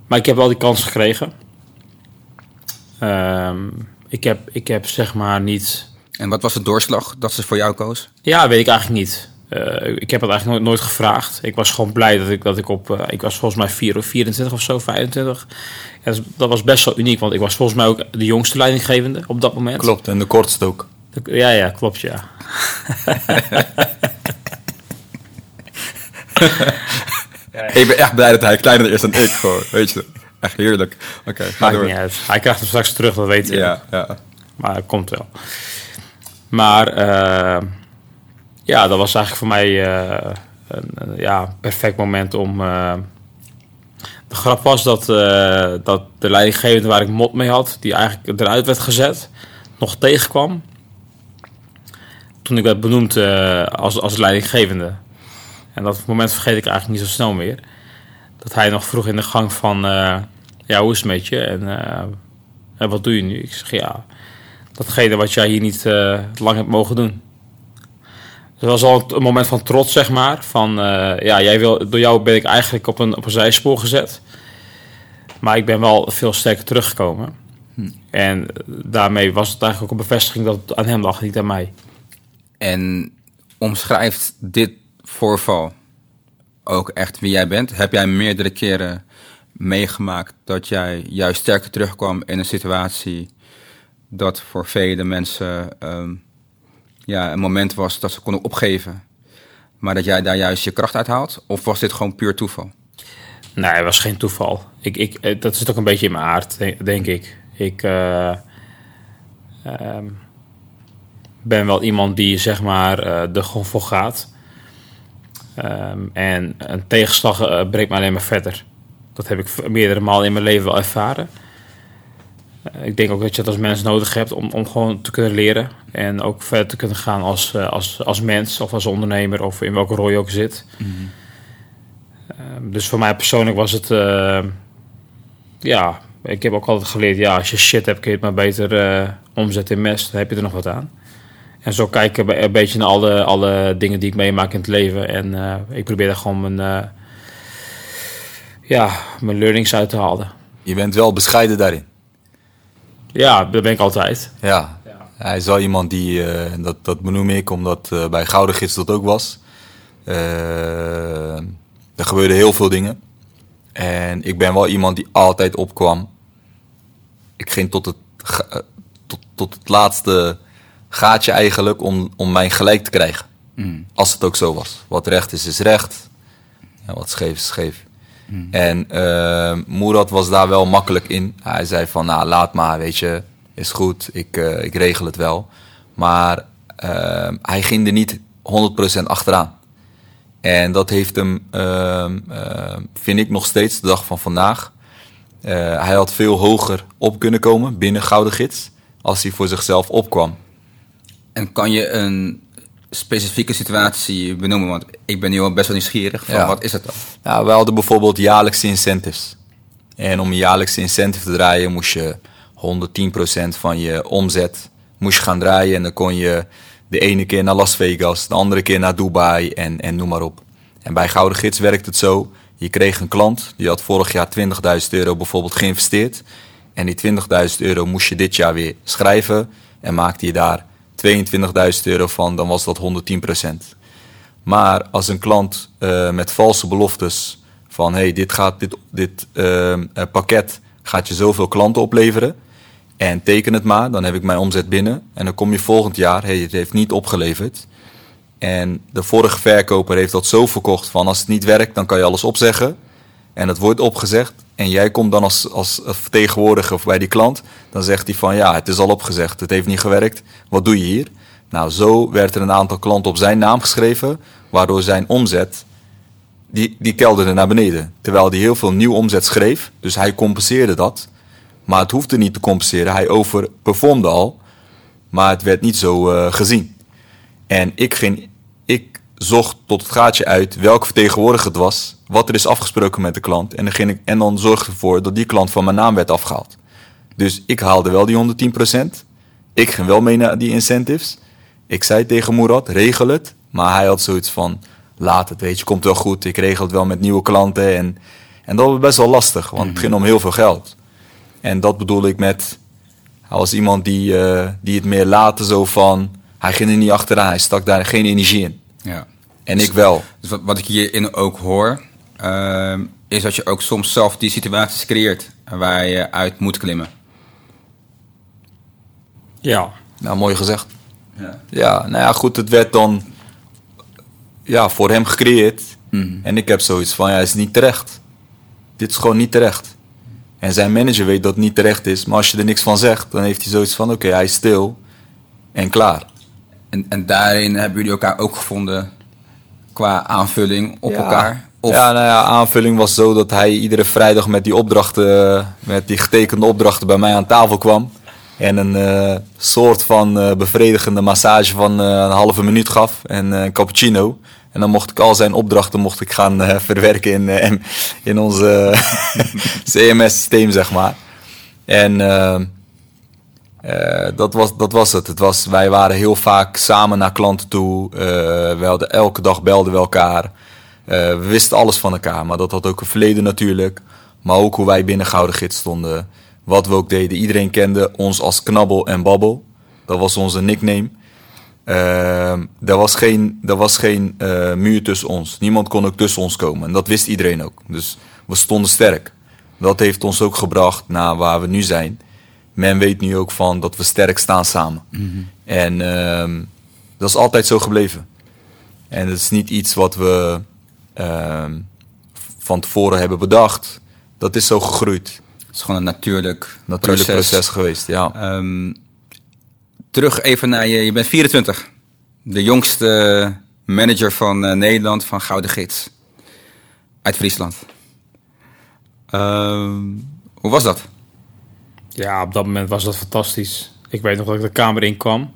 Maar ik heb wel die kans gekregen. Um, ik, heb, ik heb zeg maar niet En wat was de doorslag dat ze voor jou koos? Ja, weet ik eigenlijk niet. Uh, ik heb het eigenlijk nooit, nooit gevraagd. Ik was gewoon blij dat ik, dat ik op... Uh, ik was volgens mij vier, vierentwintig of zo, vijfentwintig. Ja, dat was best wel uniek, want ik was volgens mij ook de jongste leidinggevende op dat moment. Klopt, en de kortste ook. De, ja, ja, klopt, ja. Ik ben echt blij dat hij kleiner is dan ik, gewoon. Weet je, echt heerlijk. Okay, maakt door. Niet uit. Hij krijgt hem straks terug, dat weet ik. Ja, ja. Maar het komt wel. Maar... Uh, ja, dat was eigenlijk voor mij uh, een uh, ja, perfect moment om... Uh... De grap was dat, uh, dat de leidinggevende waar ik mot mee had... die eigenlijk eruit werd gezet, nog tegenkwam. Toen ik werd benoemd uh, als, als leidinggevende. En dat moment vergeet ik eigenlijk niet zo snel meer. Dat hij nog vroeg in de gang van... Uh, ja, hoe is het met je? En uh, hey, wat doe je nu? Ik zeg, ja, datgene wat jij hier niet uh, lang hebt mogen doen. Het was al een moment van trots, zeg maar. Van, uh, ja, jij wil, door jou ben ik eigenlijk op een, op een zijspoor gezet. Maar ik ben wel veel sterker teruggekomen. Hm. En daarmee was het eigenlijk ook een bevestiging dat het aan hem lag, niet aan mij. En omschrijft dit voorval ook echt wie jij bent? Heb jij meerdere keren meegemaakt dat jij juist sterker terugkwam in een situatie dat voor vele mensen... Um, ja, een moment was dat ze konden opgeven, maar dat jij daar juist je kracht uit haalt? Of was dit gewoon puur toeval? Nee, het was geen toeval. Ik, ik, dat zit ook een beetje in mijn aard, denk ik. Ik uh, uh, ben wel iemand die, zeg maar, uh, er gewoon voor gaat. Um, en een tegenslag uh, brengt me alleen maar verder. Dat heb ik meerdere malen in mijn leven wel ervaren. Ik denk ook dat je het als mens nodig hebt om, om gewoon te kunnen leren. En ook verder te kunnen gaan als, als, als mens of als ondernemer of in welke rol je ook zit. Mm-hmm. Uh, dus voor mij persoonlijk was het... Uh, ja, ik heb ook altijd geleerd, ja, als je shit hebt kun je het maar beter uh, omzetten in mes. Dan heb je er nog wat aan. En zo kijk ik een beetje naar alle, alle dingen die ik meemaak in het leven. En uh, ik probeer daar gewoon mijn, uh, ja, mijn learnings uit te halen. Je bent wel bescheiden daarin. Ja, dat ben ik altijd. Ja, hij is wel iemand die, uh, dat, dat benoem ik, omdat uh, bij Gouden Gids dat ook was. Uh, er gebeurden heel veel dingen. En ik ben wel iemand die altijd opkwam. Ik ging tot het, uh, tot, tot het laatste gaatje eigenlijk om, om mijn gelijk te krijgen. Mm. Als het ook zo was. Wat recht is, is recht. En wat scheef is, scheef. Hmm. En uh, Murat was daar wel makkelijk in. Hij zei van, nou, laat maar, weet je, is goed, ik, uh, ik regel het wel. Maar uh, hij ging er niet honderd procent achteraan. En dat heeft hem, uh, uh, vind ik nog steeds, de dag van vandaag. Uh, hij had veel hoger op kunnen komen binnen Gouden Gids, als hij voor zichzelf opkwam. En kan je een... specifieke situatie benoemen, want ik ben nu al best wel nieuwsgierig van, ja, wat is het dan? Nou, we hadden bijvoorbeeld jaarlijkse incentives. En om een jaarlijkse incentive te draaien moest je honderdtien procent van je omzet moest je gaan draaien. En dan kon je de ene keer naar Las Vegas, de andere keer naar Dubai en, en noem maar op. En bij Gouden Gids werkt het zo. Je kreeg een klant, die had vorig jaar twintigduizend euro bijvoorbeeld geïnvesteerd. En die twintigduizend euro moest je dit jaar weer schrijven en maakte je daar tweeëntwintigduizend euro van, dan was dat honderdtien procent. Maar als een klant uh, met valse beloftes van hey, dit, gaat, dit, dit uh, pakket gaat je zoveel klanten opleveren en teken het maar, dan heb ik mijn omzet binnen en dan kom je volgend jaar, hey, het heeft niet opgeleverd. En de vorige verkoper heeft dat zo verkocht van als het niet werkt, dan kan je alles opzeggen en het wordt opgezegd. En jij komt dan als, als vertegenwoordiger bij die klant. Dan zegt hij van ja, het is al opgezegd. Het heeft niet gewerkt. Wat doe je hier? Nou, zo werd er een aantal klanten op zijn naam geschreven. Waardoor zijn omzet, die, die kelderde naar beneden. Terwijl hij heel veel nieuw omzet schreef. Dus hij compenseerde dat. Maar het hoefde niet te compenseren. Hij overperformde al. Maar het werd niet zo uh, gezien. En ik, ging, ik zocht tot het gaatje uit welke vertegenwoordiger het was. Wat er is afgesproken met de klant. En dan, ging ik, en dan zorgde ik ervoor dat die klant van mijn naam werd afgehaald. Dus ik haalde wel die honderdtien procent. Ik ging wel mee naar die incentives. Ik zei tegen Murat, regel het. Maar hij had zoiets van, laat het, weet je, komt wel goed. Ik regel het wel met nieuwe klanten. En, en dat was best wel lastig, want het ging om heel veel geld. En dat bedoel ik met, Hij was iemand die, uh, die het meer laten zo van... Hij ging er niet achteraan. Hij stak daar geen energie in. Ja. En dus, ik wel. Dus wat, wat ik hierin ook hoor... Uh, is dat je ook soms zelf die situaties creëert... waar je uit moet klimmen. Ja. Nou, mooi gezegd. Ja, ja nou ja, goed. Het werd dan... Ja, voor hem gecreëerd. Mm-hmm. En ik heb zoiets van... Ja, het is niet terecht. Dit is gewoon niet terecht. En zijn manager weet dat het niet terecht is. Maar als je er niks van zegt, dan heeft hij zoiets van... Oké, okay, hij is stil en klaar. En, en daarin hebben jullie elkaar ook gevonden qua aanvulling op ja. elkaar? Of... Ja, nou ja, aanvulling was zo dat hij iedere vrijdag met die opdrachten... met die getekende opdrachten bij mij aan tafel kwam. En een uh, soort van uh, bevredigende massage van uh, een halve minuut gaf. En uh, een cappuccino. En dan mocht ik al zijn opdrachten mocht ik gaan uh, verwerken in, uh, in ons uh, C M S-systeem, zeg maar. En uh, uh, dat, was, dat was het. Het was, wij waren heel vaak samen naar klanten toe. Uh, we hadden, elke dag belden we elkaar. Uh, we wisten alles van elkaar. Maar dat had ook een verleden natuurlijk. Maar ook hoe wij binnen Gouden Gids stonden. Wat we ook deden. Iedereen kende ons als Knabbel en Babbel. Dat was onze nickname. Uh, er was geen, er was geen uh, muur tussen ons. Niemand kon ook tussen ons komen. En dat wist iedereen ook. Dus we stonden sterk. Dat heeft ons ook gebracht naar waar we nu zijn. Men weet nu ook van dat we sterk staan samen. Mm-hmm. En uh, dat is altijd zo gebleven. En dat is niet iets wat we uh, van tevoren hebben bedacht. Dat is zo gegroeid. Het is gewoon een natuurlijk, natuurlijk proces. proces geweest, ja. Um, terug even naar je, je bent vierentwintig. De jongste manager van uh, Nederland van Gouden Gids. Uit Friesland. Um, hoe was dat? Ja, op dat moment was dat fantastisch. Ik weet nog dat ik de kamer in kwam.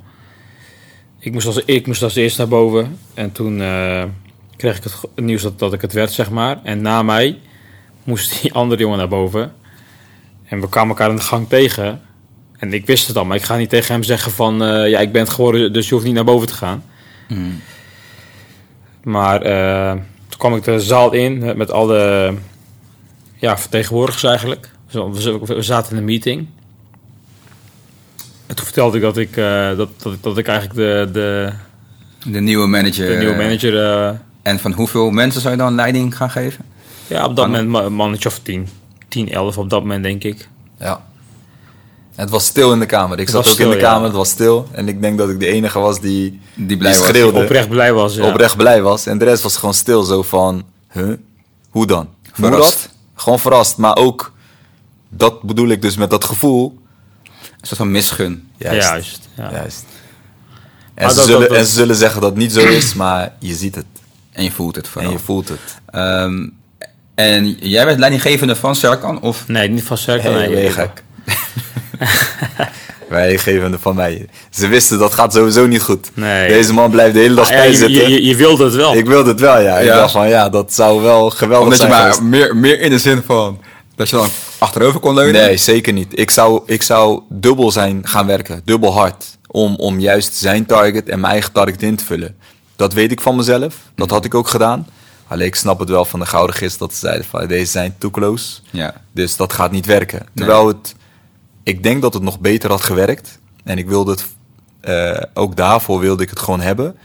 Ik moest als, ik moest als eerste naar boven. En toen uh, kreeg ik het nieuws dat, dat ik het werd, zeg maar. En na mij moest die andere jongen naar boven. En we kwamen elkaar in de gang tegen. En ik wist het al, maar ik ga niet tegen hem zeggen van... Uh, ja, ik ben het geworden, dus je hoeft niet naar boven te gaan. Mm. Maar uh, toen kwam ik de zaal in met alle ja, vertegenwoordigers eigenlijk. We zaten in een meeting. En toen vertelde ik dat ik, uh, dat, dat, dat ik eigenlijk de, de... De nieuwe manager. De nieuwe manager. Uh, en van hoeveel mensen zou je dan leiding gaan geven? Ja, op dat van... moment een mannetje of tien. tien, elf op dat moment, denk ik. Ja. Het was stil in de kamer. Ik zat ook stil, in de kamer, ja. Het was stil. En ik denk dat ik de enige was die, die, blij die schreeuwde. Die oprecht blij was, ja. Oprecht blij was. En de rest was gewoon stil, zo van... Huh? Hoe dan? Verrast. Murat? Gewoon verrast. Maar ook, dat bedoel ik dus met dat gevoel... Een soort van misgun. Juist. Juist. Ja. Juist. En, ze dat, zullen, dat, dat... en ze zullen zeggen dat het niet zo is, maar je ziet het. En je voelt het vooral. En je voelt het. Um, en jij werd leidinggevende van Serkan, of? Nee, niet van Serkan. Hey, nee, gek. Leidinggevende van mij. Ze wisten, dat gaat sowieso niet goed. Nee. Deze man blijft de hele dag bij ja, zitten. Je, je, je wilde het wel. Ik wilde het wel, ja. Ik ja. dacht van, ja, dat zou wel geweldig Omdat zijn. Je maar meer, meer in de zin van, dat je dan achterover kon leunen? Nee, zeker niet. Ik zou, ik zou dubbel zijn gaan werken. Dubbel hard. Om, om juist zijn target en mijn eigen target in te vullen. Dat weet ik van mezelf. Dat had ik ook gedaan. Alleen ik snap het wel van de Gouden Gids dat ze zeiden van deze zijn too close. Ja. Dus dat gaat niet werken. Terwijl nee. het, ik denk dat het nog beter had gewerkt. En ik wilde het, uh, ook daarvoor wilde ik het gewoon hebben.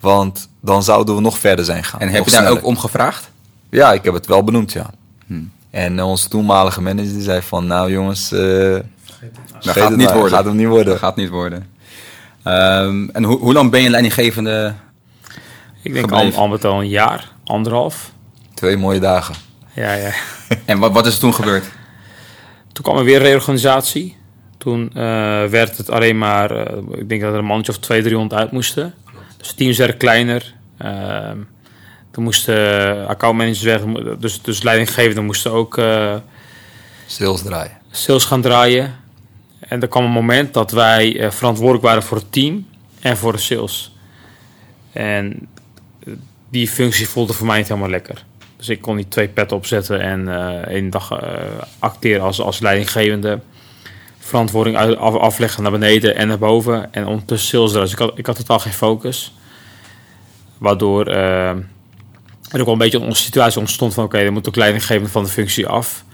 Want dan zouden we nog verder zijn gaan. En heb je daar sneller. Ook om gevraagd? Ja, ik heb het wel benoemd, ja. Hm. En onze toenmalige manager die zei van nou jongens, uh, dat gaat het niet worden. Gaat hem niet worden. Dat gaat niet worden. Um, en ho- hoe lang ben je leidinggevende? Ik denk al, al met al een jaar. Anderhalf. Twee mooie dagen. Ja, ja. En wat, wat is er toen gebeurd? Toen kwam er weer reorganisatie. Toen uh, werd het alleen maar... Uh, ik denk dat er een mannetje of twee, driehonderd uit moesten. Dus de teams werden kleiner. Uh, toen moesten accountmanagers weg. Dus, dus leidinggevenden moesten ook... Uh, sales draaien. Sales gaan draaien. En er kwam een moment dat wij uh, verantwoordelijk waren voor het team en voor de sales. En... Die functie voelde voor mij niet helemaal lekker. Dus ik kon niet twee petten opzetten en uh, één dag uh, acteren als, als leidinggevende. Verantwoording uit, af, afleggen naar beneden en naar boven. En ondertussen sales eruit. Dus ik had, ik had totaal geen focus. Waardoor uh, er ook wel een beetje een situatie ontstond van... Oké, okay, dan moet ook leidinggevende van de functie af.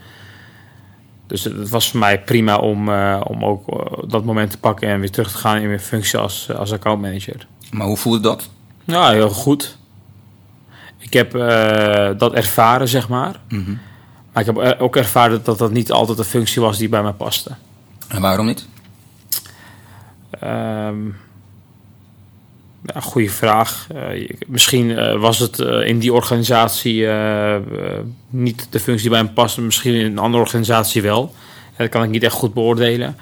Dus het was voor mij prima om, uh, om ook uh, dat moment te pakken en weer terug te gaan in mijn functie als, als accountmanager. Maar hoe voelde dat? Nou, heel goed. Ik heb uh, dat ervaren, zeg maar. Mm-hmm. Maar ik heb ook ervaren dat dat niet altijd de functie was die bij mij paste. En waarom niet? Um, ja, goede vraag. Uh, misschien uh, was het uh, in die organisatie uh, uh, niet de functie die bij me paste. Misschien in een andere organisatie wel. Ja, dat kan ik niet echt goed beoordelen.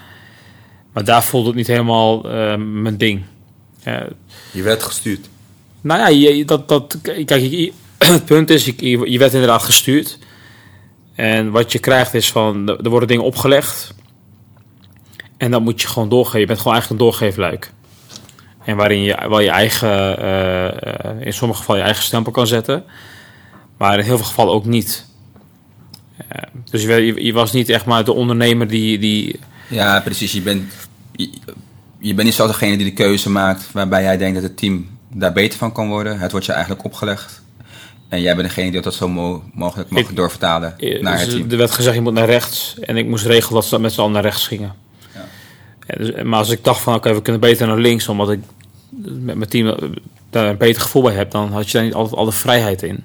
Maar daar voelde het niet helemaal uh, mijn ding. Uh, je werd gestuurd? Nou ja, je, dat, dat, kijk, je, het punt is, je, je werd inderdaad gestuurd. En wat je krijgt is van, er worden dingen opgelegd. En dat moet je gewoon doorgeven. Je bent gewoon eigenlijk een doorgeefluik. En waarin je wel je eigen, uh, in sommige gevallen je eigen stempel kan zetten. Maar in heel veel gevallen ook niet. Uh, dus je, je was niet echt maar de ondernemer die... die... Ja, precies. Je bent, je, je bent niet zo degene die de keuze maakt waarbij jij denkt dat het team daar beter van kan worden. Het wordt je eigenlijk opgelegd. En jij bent degene die dat zo mo- mogelijk mag ik, doorvertalen naar dus het team. Er werd gezegd, je moet naar rechts. En ik moest regelen dat ze met z'n allen naar rechts gingen. Ja. Ja, dus, maar als ik dacht van, oké, okay, we kunnen beter naar links. Omdat ik met mijn team daar een beter gevoel bij heb. Dan had je daar niet altijd alle vrijheid in.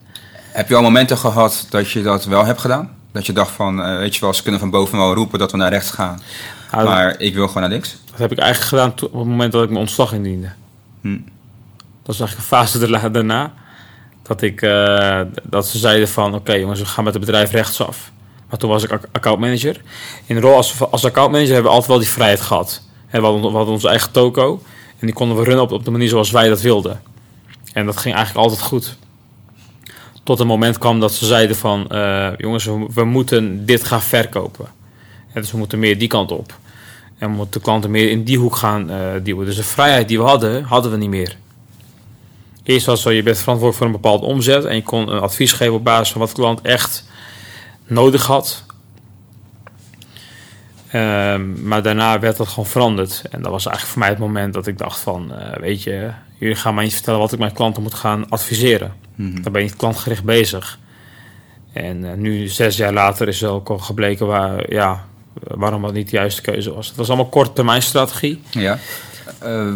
Heb je al momenten gehad dat je dat wel hebt gedaan? Dat je dacht van, weet je wel, ze kunnen van boven wel roepen dat we naar rechts gaan. Ja, maar dat, ik wil gewoon naar links. Dat heb ik eigenlijk gedaan to- op het moment dat ik mijn ontslag indiende. Hm. Dat was eigenlijk een fase daarna. Dat, ik, uh, dat ze zeiden van, oké okay, jongens, we gaan met het bedrijf rechtsaf. Maar toen was ik accountmanager. In de rol als, als accountmanager hebben we altijd wel die vrijheid gehad. He, we, hadden, we hadden onze eigen toko. En die konden we runnen op, op de manier zoals wij dat wilden. En dat ging eigenlijk altijd goed. Tot een moment kwam dat ze zeiden van, uh, jongens, we, we moeten dit gaan verkopen. En dus we moeten meer die kant op. En we moeten klanten meer in die hoek gaan uh, duwen. Dus de vrijheid die we hadden, hadden we niet meer. Eerst was zo, je bent verantwoordelijk voor een bepaald omzet en je kon een advies geven op basis van wat de klant echt nodig had. Uh, maar daarna werd dat gewoon veranderd. En dat was eigenlijk voor mij het moment dat ik dacht van, uh, weet je, jullie gaan mij niet vertellen wat ik mijn klanten moet gaan adviseren. Mm-hmm. Dan ben je niet klantgericht bezig. En uh, nu, zes jaar later, is ook al gebleken waar, ja, waarom dat niet de juiste keuze was. Het was allemaal korttermijnstrategie. Ja. Uh,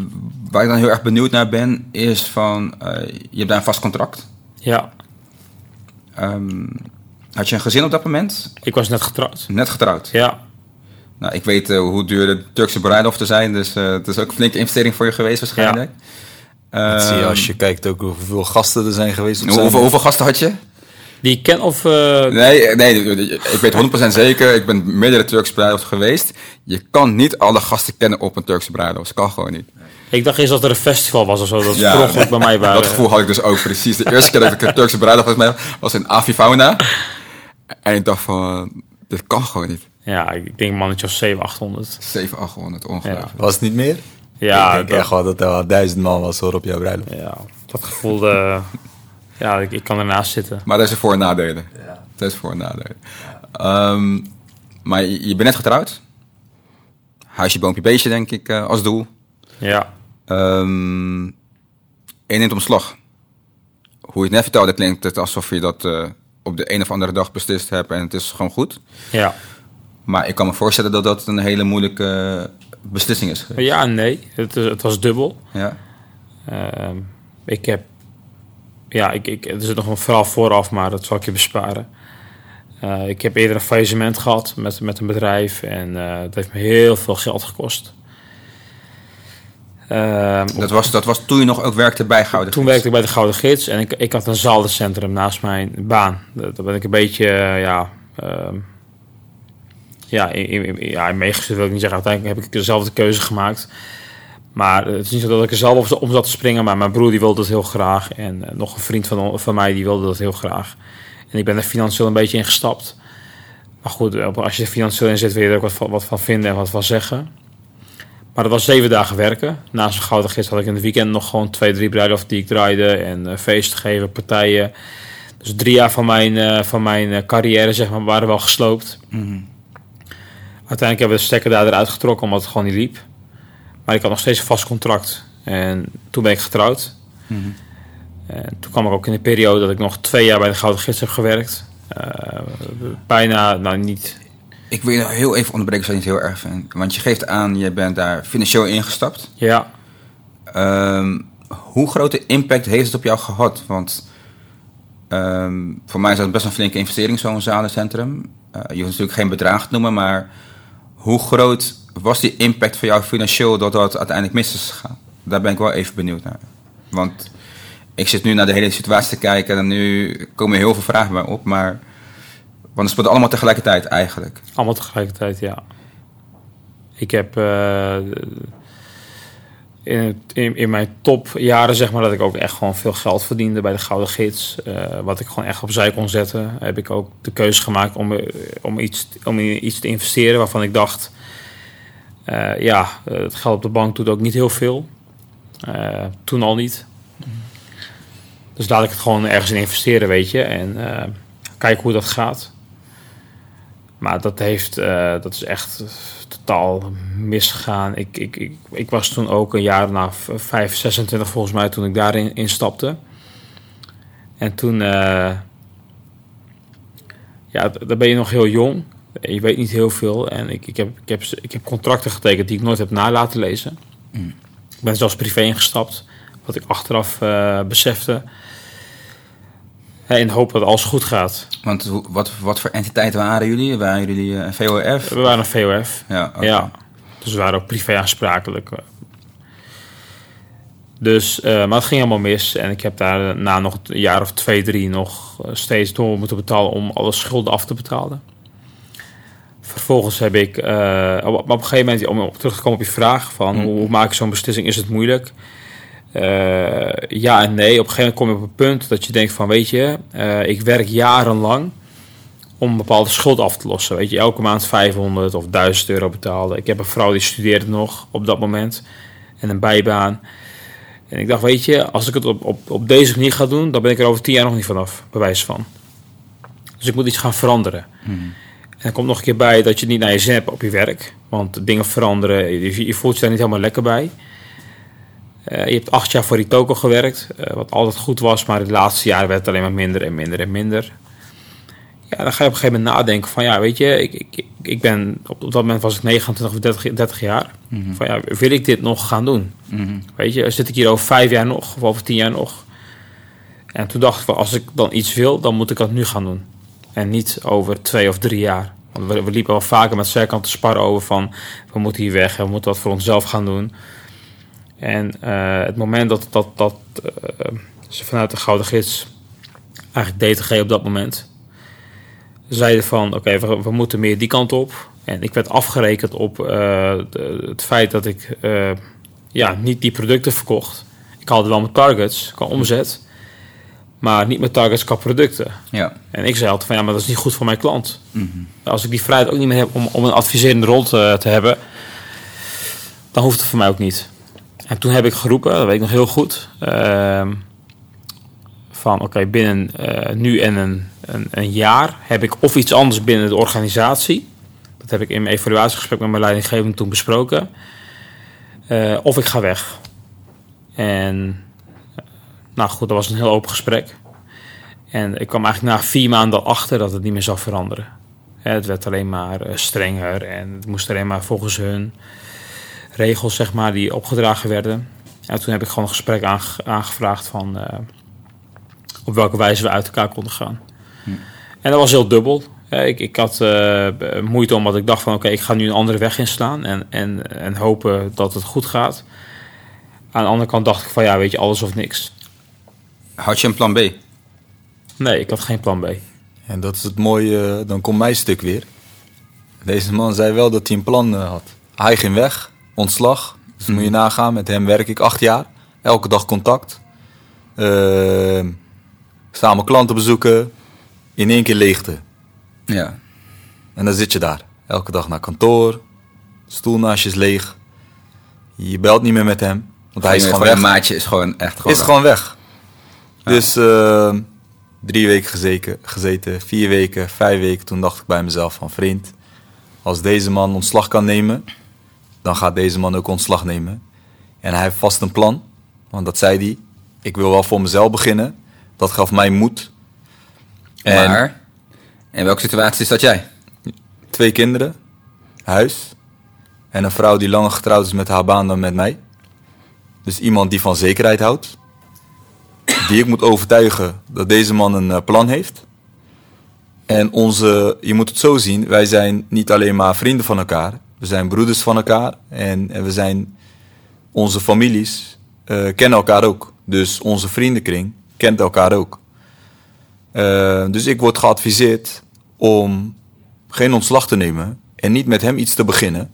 waar ik dan heel erg benieuwd naar ben, is van, uh, je hebt daar een vast contract. Ja. Um, had je een gezin op dat moment? Ik was net getrouwd. Net getrouwd? Ja. Nou, ik weet uh, hoe duur de Turkse bruiloften zijn, dus uh, het is ook een flinke investering voor je geweest waarschijnlijk. Ja. Uh, dat zie je als je kijkt ook hoeveel gasten er zijn geweest. Op zijn hoeveel, hoeveel gasten had je? Die ik ken of... Uh... Nee, nee, ik weet honderd procent zeker. Ik ben meerdere Turkse bruiloft geweest. Je kan niet alle gasten kennen op een Turkse bruiloft. Dat kan gewoon niet. Ik dacht eens dat er een festival was of zo. Dat ja, het bij mij waren. Dat gevoel had ik dus ook precies. De eerste keer dat ik een Turkse bruiloft was, was in Avifauna. En ik dacht van, dit kan gewoon niet. Ja, ik denk mannetje of zeven, achthonderd. zeven, achthonderd, ongelooflijk. Ja. Was het niet meer? Ja. Ik denk dat... echt wel dat er wel duizend man was hoor op jouw bruiloft. Ja, dat gevoel... Uh... Ja, ik, ik kan ernaast zitten. Maar dat is voor- en nadelen. Ja. Dat is voor- en nadelen. Ja. Um, maar je, je bent net getrouwd. Huisje, boompje, beestje, denk ik, uh, als doel. Ja. Um, en in het omslag. Hoe je het net vertelde, klinkt het alsof je dat uh, op de een of andere dag beslist hebt en het is gewoon goed. Ja. Maar ik kan me voorstellen dat dat een hele moeilijke beslissing is. Ja, nee. Het, het was dubbel. Ja. Uh, ik heb... Ja, ik, ik, er zit nog een verhaal vooraf, maar dat zal ik je besparen. Uh, ik heb eerder een faillissement gehad met, met een bedrijf. En uh, dat heeft me heel veel geld gekost. Uh, dat, was, dat was toen je nog ook werkte bij Gouden Gids? Toen werkte ik bij de Gouden Gids. En ik, ik had een zaaldencentrum naast mijn baan. Daar ben ik een beetje, uh, ja... Uh, ja, in, in, ja, in meegestuurd wil ik niet zeggen. Uiteindelijk heb ik dezelfde keuze gemaakt... Maar het is niet zo dat ik er zelf om zat te springen. Maar mijn broer die wilde dat heel graag. En nog een vriend van, van mij die wilde dat heel graag. En ik ben er financieel een beetje in gestapt. Maar goed, als je er financieel in zit wil je er ook wat van, wat van vinden en wat van zeggen. Maar dat was zeven dagen werken. Naast mijn Gouden Gids had ik in het weekend nog gewoon twee, drie bruiloften die ik draaide. En uh, feesten geven, partijen. Dus drie jaar van mijn, uh, van mijn uh, carrière zeg maar, waren wel gesloopt. Mm-hmm. Uiteindelijk hebben we de stekker daar eruit getrokken omdat het gewoon niet liep. Maar ik had nog steeds een vast contract. En toen ben ik getrouwd. Mm-hmm. En toen kwam ik ook in de periode dat ik nog twee jaar bij de Gouden Gids heb gewerkt. Uh, bijna, nou niet... Ik wil je heel even onderbreken, dat is niet heel erg vind. Want je geeft aan, je bent daar financieel ingestapt. Ja. Um, hoe grote impact heeft het op jou gehad? Want um, voor mij is dat best een flinke investering, zo'n zalencentrum. Uh, je hoeft natuurlijk geen bedrag te noemen, maar hoe groot was die impact voor jou financieel dat dat uiteindelijk mis is gegaan? Daar ben ik wel even benieuwd naar. Want ik zit nu naar de hele situatie te kijken en nu komen heel veel vragen bij op, maar... Want het speelt allemaal tegelijkertijd eigenlijk. Allemaal tegelijkertijd, ja. Ik heb uh, in, in, in mijn topjaren, zeg maar, dat ik ook echt gewoon veel geld verdiende bij de Gouden Gids. Uh, wat ik gewoon echt opzij kon zetten. Heb ik ook de keuze gemaakt om, om, iets, om in iets te investeren waarvan ik dacht... Uh, ja, het geld op de bank doet ook niet heel veel. Uh, toen al niet. Dus laat ik het gewoon ergens in investeren, weet je. En... Uh, Kijk hoe dat gaat. Maar dat heeft, uh, dat is echt totaal misgegaan. Ik, ik, ik, ik was toen ook een jaar na vijf, zesentwintig volgens mij toen ik daarin instapte. En toen, uh, ja, dan ben je nog heel jong. Je weet niet heel veel. En ik, ik, heb, ik, heb, ik heb contracten getekend die ik nooit heb na laten lezen. Mm. Ik ben zelfs privé ingestapt, wat ik achteraf uh, besefte. In de hoop dat alles goed gaat. Want wat, wat voor entiteit waren jullie? Waren jullie een V O F? We waren een V O F. Ja, okay. Ja. Dus we waren ook privé aansprakelijk. Dus, uh, maar het ging helemaal mis. En ik heb daarna nog een jaar of twee, drie nog steeds door moeten betalen om alle schulden af te betalen. Vervolgens heb ik... Uh, op, op een gegeven moment, om op terug te komen op je vraag van mm. hoe maak ik zo'n beslissing? Is het moeilijk? Uh, ja en nee. Op een gegeven moment kom je op een punt dat je denkt van, weet je, uh, ik werk jarenlang om een bepaalde schuld af te lossen. Weet je, elke maand vijfhonderd of duizend euro betaalde. Ik heb een vrouw die studeerde nog op dat moment en een bijbaan. En ik dacht, weet je, als ik het op, op, op deze manier ga doen, dan ben ik er over tien jaar nog niet vanaf, bij wijze van. Dus ik moet iets gaan veranderen. Mm. En er komt nog een keer bij dat je niet naar je zin hebt op je werk, want dingen veranderen, je, je voelt je daar niet helemaal lekker bij. Uh, je hebt acht jaar voor Ritoko gewerkt, uh, wat altijd goed was, maar het laatste jaar werd het alleen maar minder en minder en minder. Ja, dan ga je op een gegeven moment nadenken van, ja, weet je, ik, ik, ik ben, op, op dat moment was ik negenentwintig of dertig jaar. Mm-hmm. Van ja, wil ik dit nog gaan doen? Mm-hmm. Weet je, zit ik hier over vijf jaar nog of over tien jaar nog? En toen dacht ik van, als ik dan iets wil, dan moet ik dat nu gaan doen. En niet over twee of drie jaar. Want we, we liepen wel vaker met Serkan te sparren over van, we moeten hier weg en we moeten wat voor onszelf gaan doen. En uh, het moment dat, dat, dat uh, ze vanuit de Gouden Gids, eigenlijk D T G op dat moment, zeiden van, oké, okay, we, we moeten meer die kant op. En ik werd afgerekend op uh, de, het feit dat ik uh, ja, niet die producten verkocht. Ik haalde wel mijn targets qua omzet, maar niet mijn targets qua producten. Ja. En ik zei altijd van, ja, maar dat is niet goed voor mijn klant. Mm-hmm. Als ik die vrijheid ook niet meer heb om, om een adviserende rol te, te hebben, dan hoeft het voor mij ook niet. En toen heb ik geroepen, dat weet ik nog heel goed, uh, van oké, okay, binnen uh, nu en een, een, een jaar heb ik of iets anders binnen de organisatie. Dat heb ik in mijn evaluatiegesprek met mijn leidinggevende toen besproken. Uh, of ik ga weg. En nou goed, dat was een heel open gesprek. En ik kwam eigenlijk na vier maanden achter dat het niet meer zou veranderen. Het werd alleen maar strenger en het moest alleen maar volgens hun regels, zeg maar, die opgedragen werden. En toen heb ik gewoon een gesprek aange- aangevraagd van uh, op welke wijze we uit elkaar konden gaan. Hm. En dat was heel dubbel. Uh, ik, ik had uh, moeite omdat ik dacht van oké, okay, ik ga nu een andere weg inslaan en, en, en hopen dat het goed gaat. Aan de andere kant dacht ik van ja, weet je, alles of niks. Had je een plan B? Nee, ik had geen plan B. En dat is het mooie, uh, dan komt mijn stuk weer. Deze man zei wel dat hij een plan uh, had. Hij ging weg. Ontslag, dus moet je nagaan. Met hem werk ik acht jaar. Elke dag contact. Uh, samen klanten bezoeken. In één keer leegte. Ja. En dan zit je daar. Elke dag naar kantoor. Stoel naast je is leeg. Je belt niet meer met hem. Want hij is gewoon weg. Een maatje is gewoon echt gewoon is weg. Gewoon weg. Ja. Dus uh, drie weken gezeten, gezeten. Vier weken, vijf weken. Toen dacht ik bij mezelf van vriend. Als deze man ontslag kan nemen, dan gaat deze man ook ontslag nemen. En hij heeft vast een plan. Want dat zei hij. Ik wil wel voor mezelf beginnen. Dat gaf mij moed. En maar in welke situatie zat jij? twee kinderen, huis en een vrouw die langer getrouwd is met haar baan dan met mij. Dus iemand die van zekerheid houdt. Die ik moet overtuigen dat deze man een plan heeft. En onze, je moet het zo zien, wij zijn niet alleen maar vrienden van elkaar. We zijn broeders van elkaar en, en we zijn, onze families uh, kennen elkaar ook. Dus onze vriendenkring kent elkaar ook. Uh, dus ik word geadviseerd om geen ontslag te nemen en niet met hem iets te beginnen.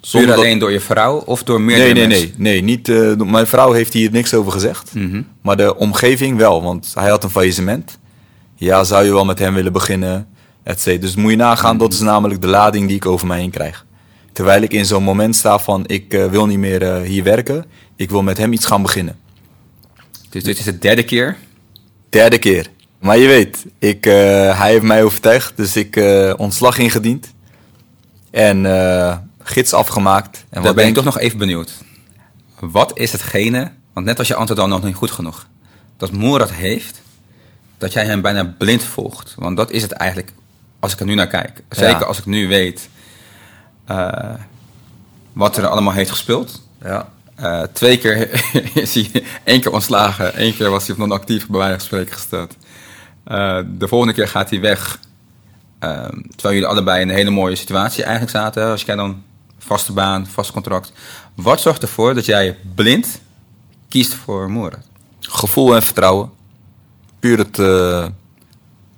Zonder Puur alleen dat... door je vrouw of door meerdere nee, nee, mensen? Nee, nee, niet, uh, mijn vrouw heeft hier niks over gezegd. Mm-hmm. Maar de omgeving wel, want hij had een faillissement. Ja, zou je wel met hem willen beginnen, et cetera. Dus moet je nagaan, mm-hmm. dat is namelijk de lading die ik over mij heen krijg. Terwijl ik in zo'n moment sta van, ik uh, wil niet meer uh, hier werken. Ik wil met hem iets gaan beginnen. Dus dit is de derde keer? Derde keer. Maar je weet, ik, uh, hij heeft mij overtuigd. Dus ik uh, ontslag ingediend. En... Uh, gids afgemaakt. En daar ben ik toch nog even benieuwd. Wat is hetgene, want net als je antwoord dan nog niet goed genoeg, dat Murat heeft, dat jij hem bijna blind volgt. Want dat is het eigenlijk, als ik er nu naar kijk. Zeker ja. Als ik nu weet uh, wat er allemaal heeft gespeeld. Ja. Uh, twee keer is hij één keer ontslagen, één keer was hij op non-actief bij wijze van spreken gesteld. Uh, de volgende keer gaat hij weg. Uh, terwijl jullie allebei in een hele mooie situatie eigenlijk zaten. Als jij dan... vaste baan, vast contract. Wat zorgt ervoor dat jij blind kiest voor Murat? Gevoel en vertrouwen. Puur het uh,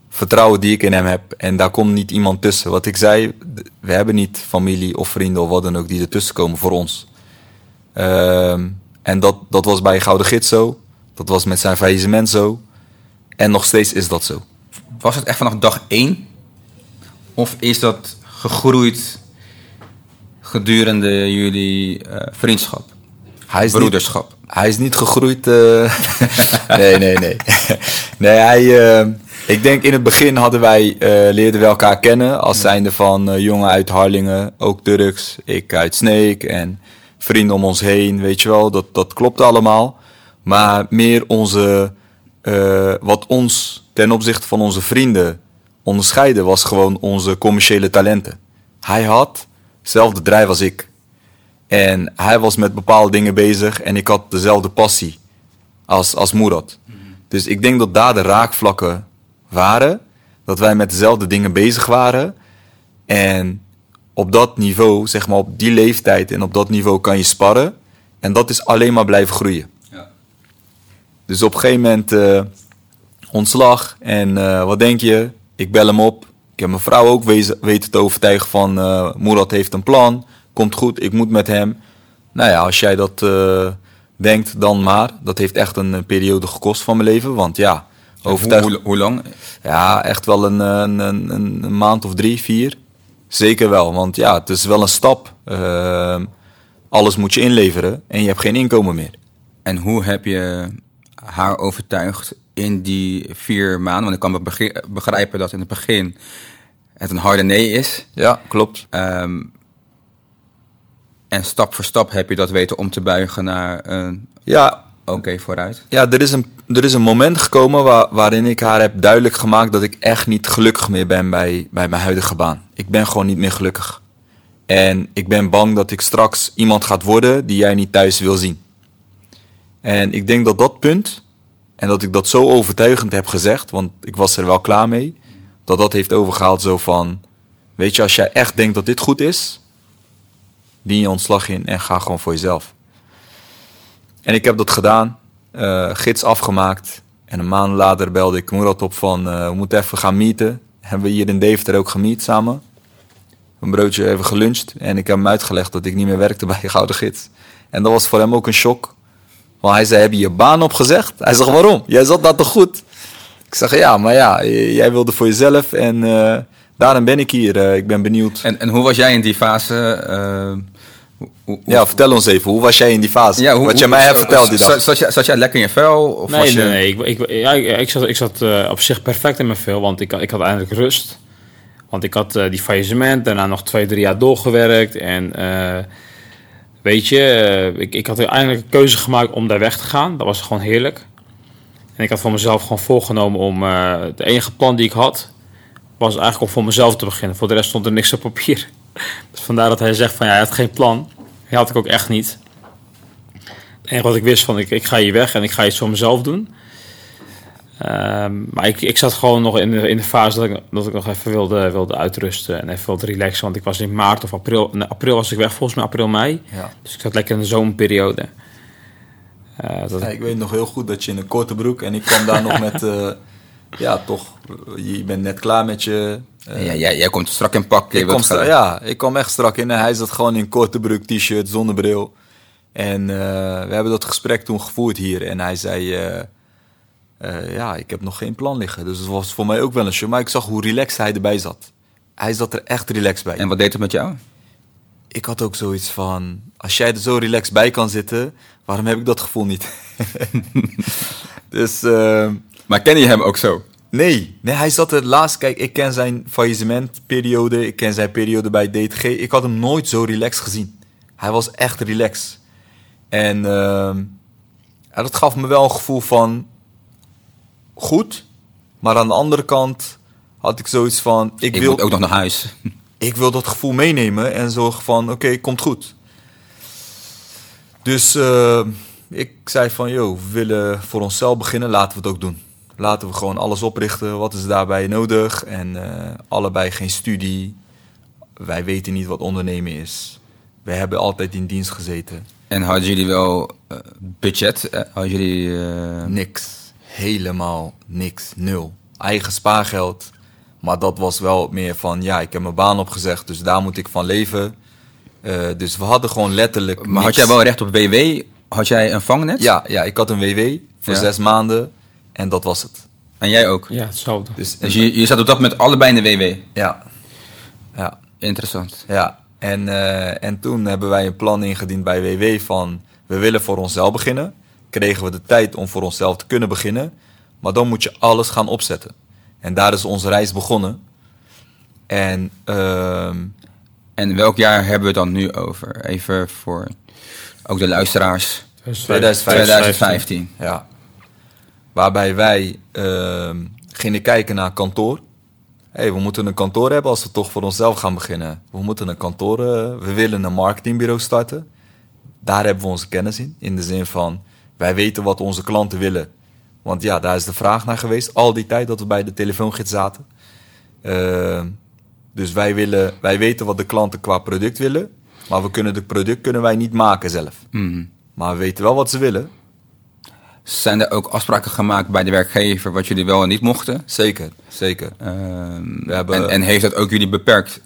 vertrouwen die ik in hem heb. En daar komt niet iemand tussen. Wat ik zei, we hebben niet familie of vrienden of wat dan ook die ertussen komen voor ons. Uh, en dat, dat was bij Gouden Gids zo. Dat was met zijn faillissement zo. En nog steeds is dat zo. Was het echt vanaf dag één? Of is dat gegroeid... gedurende jullie uh, vriendschap, hij is broederschap. Niet, hij is niet gegroeid. Uh... nee, nee, nee. nee hij, uh, ik denk in het begin hadden wij, uh, leerden we elkaar kennen als zijnde van uh, jongen uit Harlingen, ook Turks, ik uit Sneek en vrienden om ons heen, weet je wel. Dat, dat klopt allemaal. Maar meer onze, uh, wat ons ten opzichte van onze vrienden onderscheiden was gewoon onze commerciële talenten. Hij had... zelfde drijf als ik. En hij was met bepaalde dingen bezig. En ik had dezelfde passie als, als Murat. Mm-hmm. Dus ik denk dat daar de raakvlakken waren. Dat wij met dezelfde dingen bezig waren. En op dat niveau, zeg maar op die leeftijd en op dat niveau kan je sparren. En dat is alleen maar blijven groeien. Ja. Dus op een gegeven moment uh, ontslag. En uh, wat denk je? Ik bel hem op. Ik heb mijn vrouw ook wezen, weten te overtuigen van... Uh, Murat heeft een plan, komt goed, ik moet met hem. Nou ja, als jij dat uh, denkt, dan maar. Dat heeft echt een, een periode gekost van mijn leven. Want ja, overtuigen... Hoe, hoe, hoe lang? Ja, echt wel een, een, een, een maand of drie, vier. Zeker wel, want ja, het is wel een stap. Uh, alles moet je inleveren en je hebt geen inkomen meer. En hoe heb je haar overtuigd... in die vier maanden, want ik kan me begrijpen dat in het begin het een harde nee is. Ja, klopt. Um, en stap voor stap heb je dat weten om te buigen naar een ja, oké okay, vooruit. Ja, er is een, er is een moment gekomen waar, waarin ik haar heb duidelijk gemaakt dat ik echt niet gelukkig meer ben bij, bij mijn huidige baan. Ik ben gewoon niet meer gelukkig. En ik ben bang dat ik straks iemand gaat worden die jij niet thuis wil zien. En ik denk dat dat punt... en dat ik dat zo overtuigend heb gezegd, want ik was er wel klaar mee, dat dat heeft overgehaald zo van... weet je, als jij echt denkt dat dit goed is, dien je ontslag in en ga gewoon voor jezelf. En ik heb dat gedaan, uh, gids afgemaakt. En een maand later belde ik Murat op van, uh, we moeten even gaan meeten. Hebben we hier in Deventer ook gemeet samen. Een broodje even geluncht en ik heb hem uitgelegd dat ik niet meer werkte bij Gouden Gids. En dat was voor hem ook een shock. Want hij zei, heb je je baan opgezegd? Hij zegt, waarom? Jij zat daar toch goed? Ik zeg, ja, maar ja, jij wilde voor jezelf en uh, daarom ben ik hier. Uh, ik ben benieuwd. En, en hoe was jij in die fase? Uh, hoe, hoe, ja, vertel ons even, hoe was jij in die fase? Ja, hoe, Wat jij mij hebt verteld die dag. Zat, zat jij lekker in je vel? Of nee, was je... nee, nee. Ik, ik, ja, ik zat, ik zat uh, op zich perfect in mijn vel, want ik, ik had eindelijk rust. Want ik had uh, die faillissement, daarna nog twee, drie jaar doorgewerkt en... Uh, Weet je, ik, ik had uiteindelijk een keuze gemaakt om daar weg te gaan. Dat was gewoon heerlijk. En ik had voor mezelf gewoon voorgenomen om... Uh, het enige plan die ik had... was eigenlijk om voor mezelf te beginnen. Voor de rest stond er niks op papier. Dus vandaar dat hij zegt van ja, hij had geen plan. Die had ik ook echt niet. Het enige wat ik wist van ik, ik ga hier weg en ik ga iets voor mezelf doen. Um, maar ik, ik zat gewoon nog in de, in de fase dat ik, dat ik nog even wilde, wilde uitrusten en even wilde relaxen. Want ik was in maart of april. In april was ik weg volgens mij, april, mei. Ja. Dus ik zat lekker in de zomerperiode. Uh, dat... ja, ik weet nog heel goed dat je in een korte broek en ik kwam daar nog met... Uh, ja, toch, je bent net klaar met je... Uh, ja, jij, jij komt strak in pak. Ik kom stra- ja, ik kwam echt strak in en hij zat gewoon in korte broek, t-shirt, zonnebril. En uh, we hebben dat gesprek toen gevoerd hier en hij zei... Uh, Uh, ja, ik heb nog geen plan liggen. Dus het was voor mij ook wel een show. Maar ik zag hoe relaxed hij erbij zat. Hij zat er echt relaxed bij. En wat deed het met jou? Ik had ook zoiets van... Als jij er zo relaxed bij kan zitten... Waarom heb ik dat gevoel niet? dus, uh, maar ken je hem ook zo? Nee. Nee, hij zat er laatst... Kijk, ik ken zijn faillissementperiode. Ik ken zijn periode bij D T G. Ik had hem nooit zo relaxed gezien. Hij was echt relaxed. En uh, ja, dat gaf me wel een gevoel van... Goed, maar aan de andere kant had ik zoiets van... Ik, ik wil ook nog naar huis. Ik wil dat gevoel meenemen en zorgen van, oké, okay, komt goed. Dus uh, ik zei van, joh, we willen voor onszelf beginnen, laten we het ook doen. Laten we gewoon alles oprichten, wat is daarbij nodig? En uh, allebei geen studie. Wij weten niet wat ondernemen is. We hebben altijd in dienst gezeten. En hadden jullie wel uh, budget? Hadden jullie... Uh... Niks. Helemaal niks, nul. Eigen spaargeld. Maar dat was wel meer van, ja, ik heb mijn baan opgezegd, dus daar moet ik van leven. Uh, dus we hadden gewoon letterlijk Maar niks. Had jij wel recht op W W? Had jij een vangnet? Ja, ja ik had een W W voor ja. zes maanden en dat was het. En jij ook? Ja, hetzelfde. Dus, dus je, je zat op dat moment allebei in de W W? Ja. ja. Interessant. Ja, en, uh, en toen hebben wij een plan ingediend bij W W van, we willen voor onszelf beginnen. Kregen we de tijd om voor onszelf te kunnen beginnen. Maar dan moet je alles gaan opzetten. En daar is onze reis begonnen. En, uh... en welk jaar hebben we het dan nu over? Even voor ook de luisteraars. twintig vijftien Ja. Waarbij wij uh, gingen kijken naar kantoor. Hey, we moeten een kantoor hebben als we toch voor onszelf gaan beginnen. We moeten een kantoor... Uh, we willen een marketingbureau starten. Daar hebben we onze kennis in. In de zin van... Wij weten wat onze klanten willen. Want ja, daar is de vraag naar geweest. Al die tijd dat we bij de telefoongids zaten. Uh, dus wij, willen, wij weten wat de klanten qua product willen. Maar we kunnen het product kunnen wij niet maken zelf. Mm. Maar we weten wel wat ze willen. Zijn er ook afspraken gemaakt bij de werkgever wat jullie wel en niet mochten? Zeker, zeker. Uh, we hebben... en, en heeft dat ook jullie beperkt?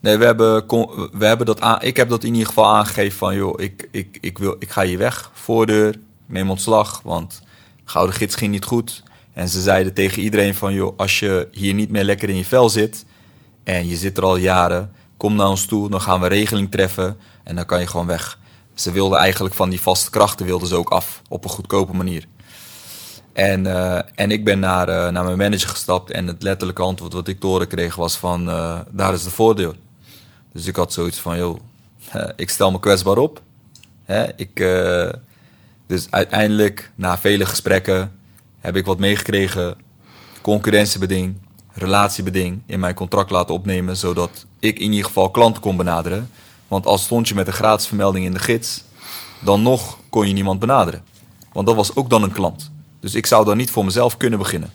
Nee, we hebben, we hebben dat aan, ik heb dat in ieder geval aangegeven van... joh, ik, ik, ik, wil, ik ga hier weg, voordeur, ik neem ontslag... want Gouden Gids ging niet goed. En ze zeiden tegen iedereen van... joh, als je hier niet meer lekker in je vel zit... en je zit er al jaren, kom naar ons toe... dan gaan we regeling treffen en dan kan je gewoon weg. Ze wilden eigenlijk van die vaste krachten wilden ze ook af... op een goedkope manier. En, uh, en ik ben naar, uh, naar mijn manager gestapt... en het letterlijke antwoord wat ik te horen kreeg was van... Uh, daar is de voordeur. Dus ik had zoiets van, joh, ik stel me kwetsbaar op. Hè, ik, uh, dus uiteindelijk, na vele gesprekken, heb ik wat meegekregen. Concurrentiebeding, relatiebeding in mijn contract laten opnemen. Zodat ik in ieder geval klanten kon benaderen. Want als stond je met een gratis vermelding in de gids, dan nog kon je niemand benaderen. Want dat was ook dan een klant. Dus ik zou dan niet voor mezelf kunnen beginnen.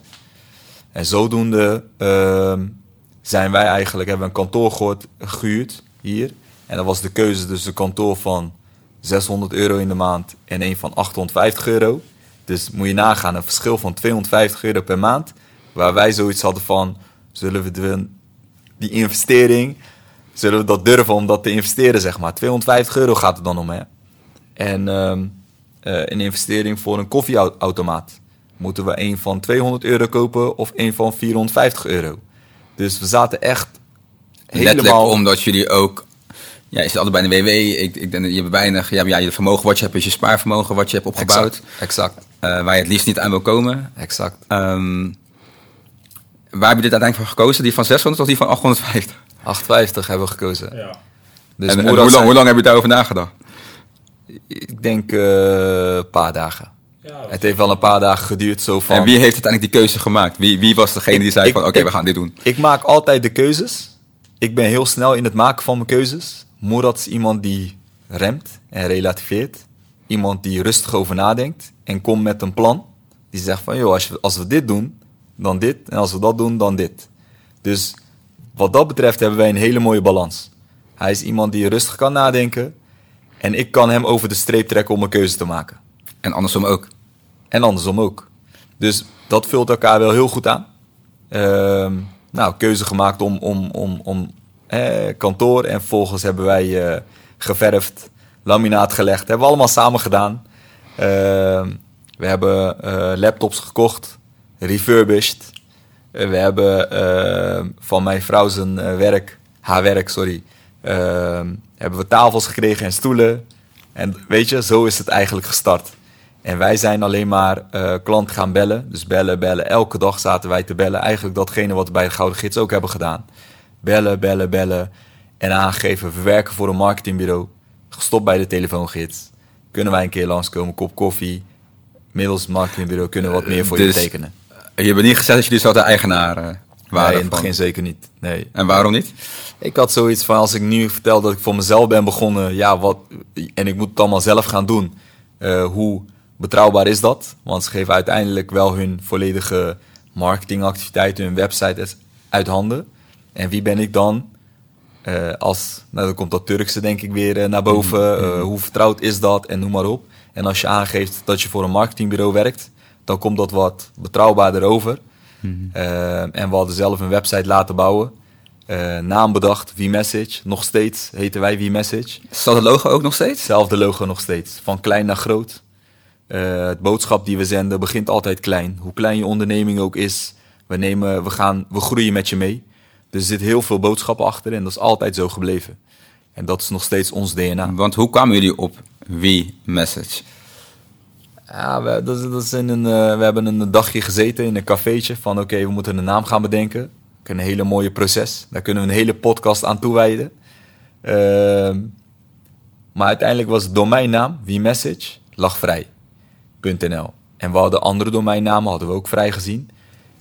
En zodoende... Uh, zijn wij eigenlijk, hebben we een kantoor gehoord, gehuurd hier. En dat was de keuze tussen een kantoor van zeshonderd euro in de maand en een van achthonderdvijftig euro. Dus moet je nagaan, een verschil van tweehonderdvijftig euro per maand. Waar wij zoiets hadden van, zullen we de, die investering, zullen we dat durven om dat te investeren, zeg maar. tweehonderdvijftig euro gaat het dan om, hè. En um, uh, een investering voor een koffieautomaat. Moeten we een van tweehonderd euro kopen of een van vierhonderdvijftig euro? Dus we zaten echt helemaal... Letterlijk omdat jullie ook... Ja, je zit altijd bij de W W. Ik, ik denk dat je weinig... Ja, ja, je vermogen wat je hebt is je spaarvermogen wat je hebt opgebouwd. Exact. exact. Uh, waar je het liefst niet aan wil komen. Exact. Um, waar hebben jullie dit uiteindelijk voor gekozen? Die van zeshonderd of die van achthonderdvijftig? achthonderdvijftig hebben we gekozen. Ja. Dus en, en hoe, lang, zijn... hoe lang heb je daarover nagedacht? Ik denk een uh, paar dagen. Ja, het heeft wel een paar dagen geduurd. Zo van... En wie heeft uiteindelijk die keuze gemaakt? Wie, wie was degene die zei ik, van oké, okay, we gaan dit doen? Ik maak altijd de keuzes. Ik ben heel snel in het maken van mijn keuzes. Murat is iemand die remt en relativeert. Iemand die rustig over nadenkt en komt met een plan. Die zegt van, joh, als, als we dit doen, dan dit. En als we dat doen, dan dit. Dus wat dat betreft hebben wij een hele mooie balans. Hij is iemand die rustig kan nadenken. En ik kan hem over de streep trekken om een keuze te maken. En andersom ook. En andersom ook. Dus dat vult elkaar wel heel goed aan. Uh, nou, keuze gemaakt om, om, om, om eh, kantoor. En vervolgens hebben wij uh, geverfd, laminaat gelegd. Hebben we allemaal samen gedaan. Uh, we hebben uh, laptops gekocht, refurbished. Uh, we hebben uh, van mijn vrouw zijn uh, werk, haar werk, sorry... Uh, hebben we tafels gekregen en stoelen. En weet je, zo is het eigenlijk gestart. En wij zijn alleen maar uh, klant gaan bellen. Dus bellen, bellen. Elke dag zaten wij te bellen. Eigenlijk datgene wat we bij de Gouden Gids ook hebben gedaan. Bellen, bellen, bellen. En aangeven, we werken voor een marketingbureau. Gestopt bij de Telefoongids. Kunnen wij een keer langskomen, kop koffie. Middels het marketingbureau kunnen we wat meer voor dus, je tekenen. Je bent niet gezegd dat jullie zo de eigenaar uh, waren? Nee, in het begin zeker niet. Nee. En waarom niet? Ik had zoiets van, als ik nu vertel dat ik voor mezelf ben begonnen... ja wat en ik moet het allemaal zelf gaan doen. Uh, hoe betrouwbaar is dat? Want ze geven uiteindelijk wel hun volledige marketingactiviteiten... hun website uit handen. En wie ben ik dan? Uh, als, nou, dan komt dat Turkse denk ik weer uh, naar boven. Uh, hoe vertrouwd is dat? En noem maar op. En als je aangeeft dat je voor een marketingbureau werkt... dan komt dat wat betrouwbaarder over. Uh, en we hadden zelf een website laten bouwen... Uh, naam bedacht, WeMessage. Nog steeds heten wij WeMessage. Staat het logo ook nog steeds? Hetzelfde logo nog steeds. Van klein naar groot. Uh, het boodschap die we zenden begint altijd klein. Hoe klein je onderneming ook is, we, nemen, we, gaan, we groeien met je mee. Dus er zit heel veel boodschappen achter en dat is altijd zo gebleven. En dat is nog steeds ons D N A. Want hoe kwamen jullie op WeMessage? Ja, we, dat is, dat is in een, uh, we hebben een dagje gezeten in een cafeetje van oké, okay, we moeten een naam gaan bedenken. Een hele mooie proces. Daar kunnen we een hele podcast aan toewijden. Uh, maar uiteindelijk was het domeinnaam, WeMessage, lag vrij punt n l. En we hadden andere domeinnamen, hadden we ook vrij gezien.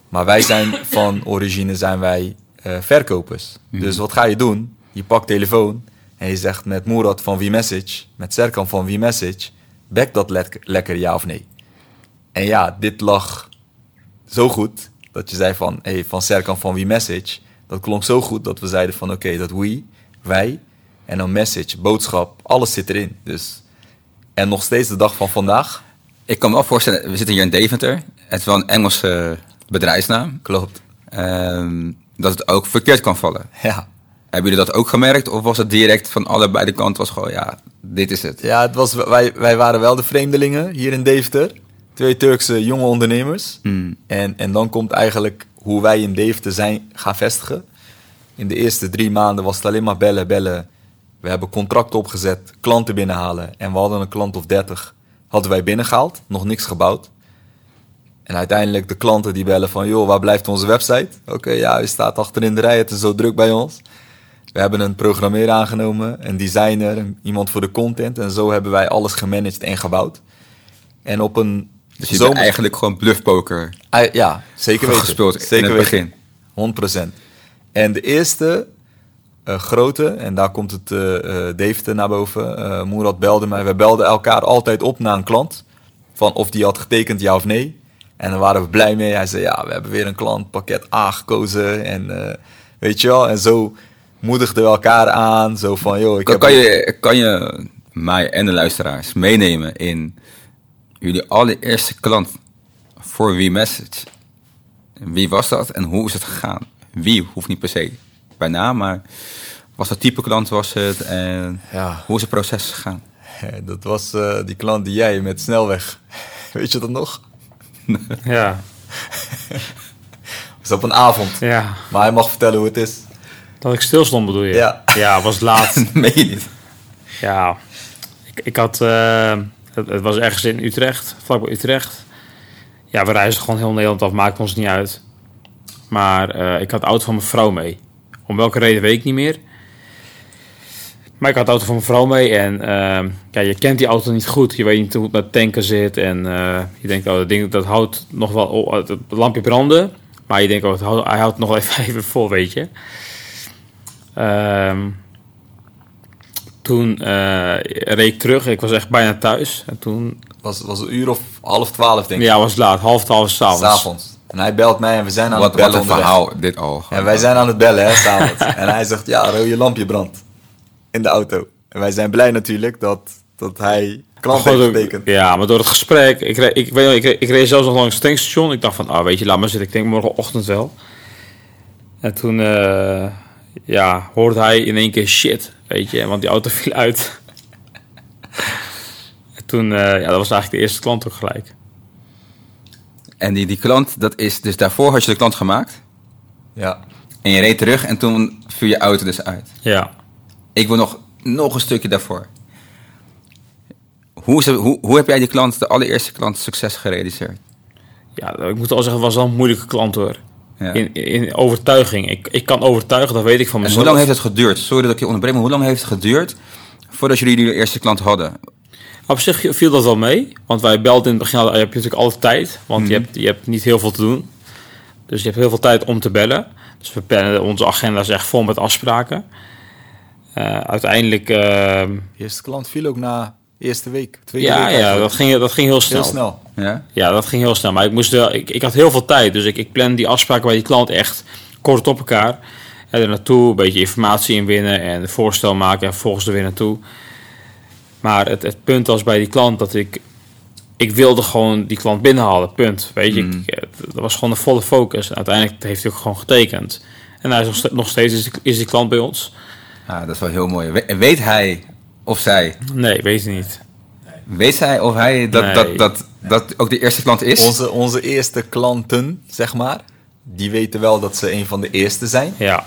Maar wij zijn van origine zijn wij uh, verkopers. Mm. Dus wat ga je doen? Je pakt telefoon en je zegt met Murat van WeMessage, met Serkan van WeMessage, back dat le- lekker, ja of nee? En ja, dit lag zo goed... Dat je zei van, hey, van Serkan van WeMessage. Dat klonk zo goed dat we zeiden van, oké, okay, dat we, wij. En dan message, boodschap, alles zit erin. Dus. En nog steeds de dag van vandaag. Ik kan me wel voorstellen, we zitten hier in Deventer. Het is wel een Engelse bedrijfsnaam. Klopt. Um, dat het ook verkeerd kan vallen. Ja. Hebben jullie dat ook gemerkt? Of was het direct van allebei de kanten? Was gewoon, ja, dit is het. Ja, het was, wij, wij waren wel de vreemdelingen hier in Deventer. Twee Turkse jonge ondernemers. Hmm. En, en dan komt eigenlijk hoe wij in Deventer zijn gaan vestigen. In de eerste drie maanden was het alleen maar bellen, bellen. We hebben contracten opgezet, klanten binnenhalen. En we hadden een klant of dertig. Hadden wij binnengehaald, nog niks gebouwd. En uiteindelijk de klanten die bellen van... joh, waar blijft onze website? Oké, okay, ja, u staat achter in de rij, het is zo druk bij ons. We hebben een programmeer aangenomen, een designer, iemand voor de content. En zo hebben wij alles gemanaged en gebouwd. En op een... Dus je bent eigenlijk gewoon bluffpoker. Ah, ja, zeker weten. Gespeeld zeker in het begin. honderd procent. En de eerste uh, grote, en daar komt het uh, uh, Deventer naar boven. Uh, Murat belde mij. We belden elkaar altijd op naar een klant. Van of die had getekend, ja of nee. En daar waren we blij mee. Hij zei, ja, we hebben weer een klant, pakket A gekozen. En uh, weet je wel. En zo moedigden we elkaar aan. Zo van, joh, ik kan, heb... kan, je, kan je mij en de luisteraars meenemen in... jullie allereerste klant voor WeMessage. Wie was dat en hoe is het gegaan? Wie hoeft niet per se bij naam, maar wat voor type klant was het en ja. Hoe is het proces gegaan? Dat was uh, die klant die jij met snelweg. Weet je dat nog? Ja. Was op een avond. Ja. Maar hij mag vertellen hoe het is. Dat ik stilstond bedoel je? Ja. Ja, was laat. Meen je niet? Ja. Ik, ik had... Uh... Het was ergens in Utrecht, vlakbij Utrecht. Ja, we reisden gewoon heel Nederland af, maakte ons niet uit. Maar uh, ik had de auto van mijn vrouw mee. Om welke reden weet ik niet meer. Maar ik had de auto van mijn vrouw mee en uh, ja, je kent die auto niet goed. Je weet niet hoe het met tanken zit en uh, je denkt, oh, dat ding dat houdt nog wel, oh, het lampje branden. Maar je denkt, oh, het houdt, hij houdt nog wel even, even vol, weet je. Um, toen uh, reed ik terug, ik was echt bijna thuis. En toen was, was het een uur of half twaalf, denk ik. Ja, het was laat, half twaalf s'avonds. S'avonds. En hij belt mij en we zijn aan wat, het bellen wat onderweg. Verhaal, dit al. En wij zijn aan het bellen, hè, s'avonds. En hij zegt, ja, Ro, je lampje brandt. In de auto. En wij zijn blij natuurlijk dat, dat hij klant heeft getekend. Ja, maar door het gesprek... Ik, re, ik, weet, ik, re, ik reed zelfs nog langs het tankstation. Ik dacht van, ah, weet je, laat maar zitten. Ik denk morgenochtend wel. En toen uh, ja, hoorde hij in één keer shit, weet je. Want die auto viel uit. En toen, uh, ja, dat was eigenlijk de eerste klant ook gelijk. En die, die klant, dat is... Dus daarvoor had je de klant gemaakt. Ja. En je reed terug en toen viel je auto dus uit. Ja. Ik wil nog, nog een stukje daarvoor. Hoe, is het, hoe, hoe heb jij die klant, de allereerste klant, succes gerealiseerd? Ja, ik moet al zeggen, het was wel een moeilijke klant hoor. Ja. In, in overtuiging. Ik, ik kan overtuigen, dat weet ik van mezelf. En hoe lang heeft het geduurd? Sorry dat ik je onderbreek, maar hoe lang heeft het geduurd voordat jullie de eerste klant hadden? Op zich viel dat wel mee, want wij belden in het begin, heb je natuurlijk altijd tijd, want mm-hmm. je, hebt, je hebt niet heel veel te doen. Dus je hebt heel veel tijd om te bellen. Dus we plannen, onze agenda is echt vol met afspraken. Uh, uiteindelijk... Uh, de eerste klant viel ook na de eerste week. Twee ja, week ja dat, ging, dat ging heel snel. Heel snel. Ja? ja, dat ging heel snel. Maar ik, moest wel, ik, ik had heel veel tijd. Dus ik, ik plan die afspraken bij die klant echt kort op elkaar. En er naartoe een beetje informatie inwinnen en voorstel maken. En vervolgens er weer naartoe. Maar het, het punt was bij die klant dat ik... Ik wilde gewoon die klant binnenhalen. Punt. Weet je, mm. ik, dat was gewoon een volle focus. En uiteindelijk heeft hij ook gewoon getekend. En hij is nog steeds is die, is die klant bij ons. Ah, dat is wel heel mooi. We, weet hij of zij? Nee, weet hij niet. Nee. Weet zij of hij dat, nee. dat, dat, dat, dat ook de eerste klant is? Onze, onze eerste klanten, zeg maar, die weten wel dat ze een van de eerste zijn. Ja.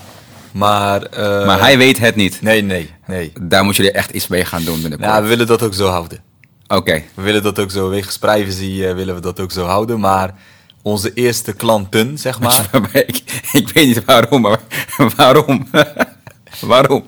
Maar, uh, maar hij weet het niet? Nee, nee, nee. Daar moet je er echt iets mee gaan doen. Ja, nou, we willen dat ook zo houden. Oké. Okay. We willen dat ook zo, wegens privacy uh, willen we dat ook zo houden, maar... Onze eerste klanten, zeg maar. ik, ik weet niet waarom, maar waarom? Waarom?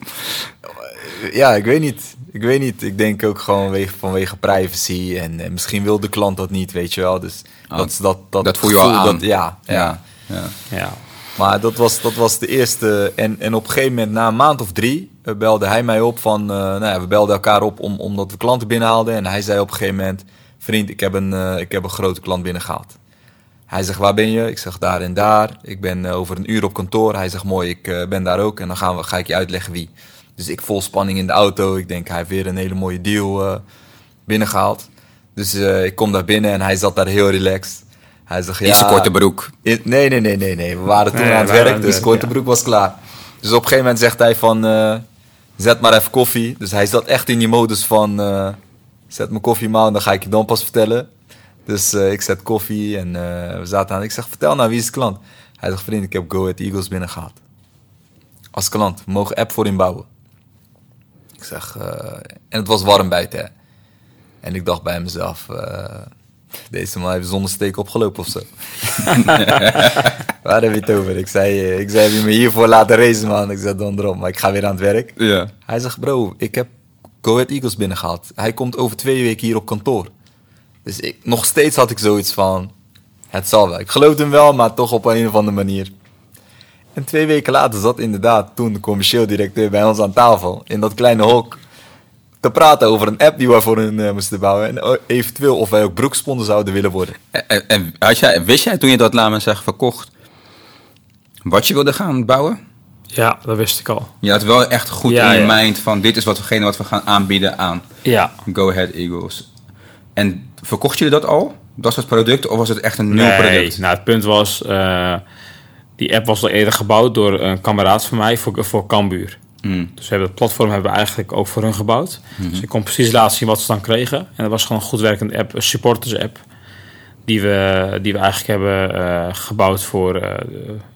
Ja, ik weet niet. Ik weet niet. Ik denk ook gewoon vanwege privacy. En, en misschien wil de klant dat niet, weet je wel. Dus oh, dat, dat, dat, dat voel je al aan. Dat, ja, ja. Ja. Ja. ja. Maar dat was, dat was de eerste. En, en op een gegeven moment, na een maand of drie, belde hij mij op van... Uh, nou ja, we belden elkaar op om, omdat we klanten binnenhaalden. En hij zei op een gegeven moment... Vriend, ik heb een, uh, ik heb een grote klant binnengehaald. Hij zegt, waar ben je? Ik zeg, daar en daar. Ik ben uh, over een uur op kantoor. Hij zegt, mooi, ik uh, ben daar ook. En dan gaan we, ga ik je uitleggen wie. Dus ik vol spanning in de auto. Ik denk, hij heeft weer een hele mooie deal uh, binnengehaald. Dus uh, ik kom daar binnen en hij zat daar heel relaxed. Hij zegt, ja... In zijn korte broek. In, nee, nee, nee, nee, nee. We waren toen nee, aan het werk, aan dus de korte broek was klaar. Dus op een gegeven moment zegt hij van... Uh, zet maar even koffie. Dus hij zat echt in die modus van... Uh, zet mijn koffie maar en dan ga ik je dan pas vertellen... Dus uh, ik zet koffie en uh, we zaten aan. Ik zeg, vertel nou, wie is de klant? Hij zegt, vriend, ik heb Go Ahead Eagles binnengehaald. Als klant, we mogen app voor inbouwen. Ik zeg, uh, en het was warm buiten. Hè? En ik dacht bij mezelf, uh, deze man heeft zonder steek opgelopen of zo. Waar heb je het over? Ik zei, uh, ik zei, heb je me hiervoor laten racen, man? Ik zei, dan erop, maar ik ga weer aan het werk. Ja. Hij zegt, bro, ik heb Go Ahead Eagles binnengehaald. Hij komt over twee weken hier op kantoor. Dus ik, nog steeds had ik zoiets van, het zal wel. Ik geloofde hem wel, maar toch op een of andere manier. En twee weken later zat inderdaad toen de commercieel directeur bij ons aan tafel, in dat kleine hok, te praten over een app die we voor hun uh, moesten bouwen. En eventueel of wij ook broeksponder zouden willen worden. En, en had jij, wist jij toen je dat, laat maar zeggen, verkocht, wat je wilde gaan bouwen? Ja, dat wist ik al. Je had wel echt goed ja, in je ja. mind van, dit is watgene wat we gaan aanbieden aan ja. Go Ahead Eagles. En verkocht jullie dat al? Dat soort producten? Of was het echt een nieuw nee, product? Nou, het punt was... Uh, die app was al eerder gebouwd door een kameraad van mij voor, voor Cambuur. Mm. Dus we hebben het platform hebben we eigenlijk ook voor hun gebouwd. Mm-hmm. Dus ik kon precies laten zien wat ze dan kregen. En dat was gewoon een goed werkende app, een supporters app. Die we, die we eigenlijk hebben uh, gebouwd voor, uh,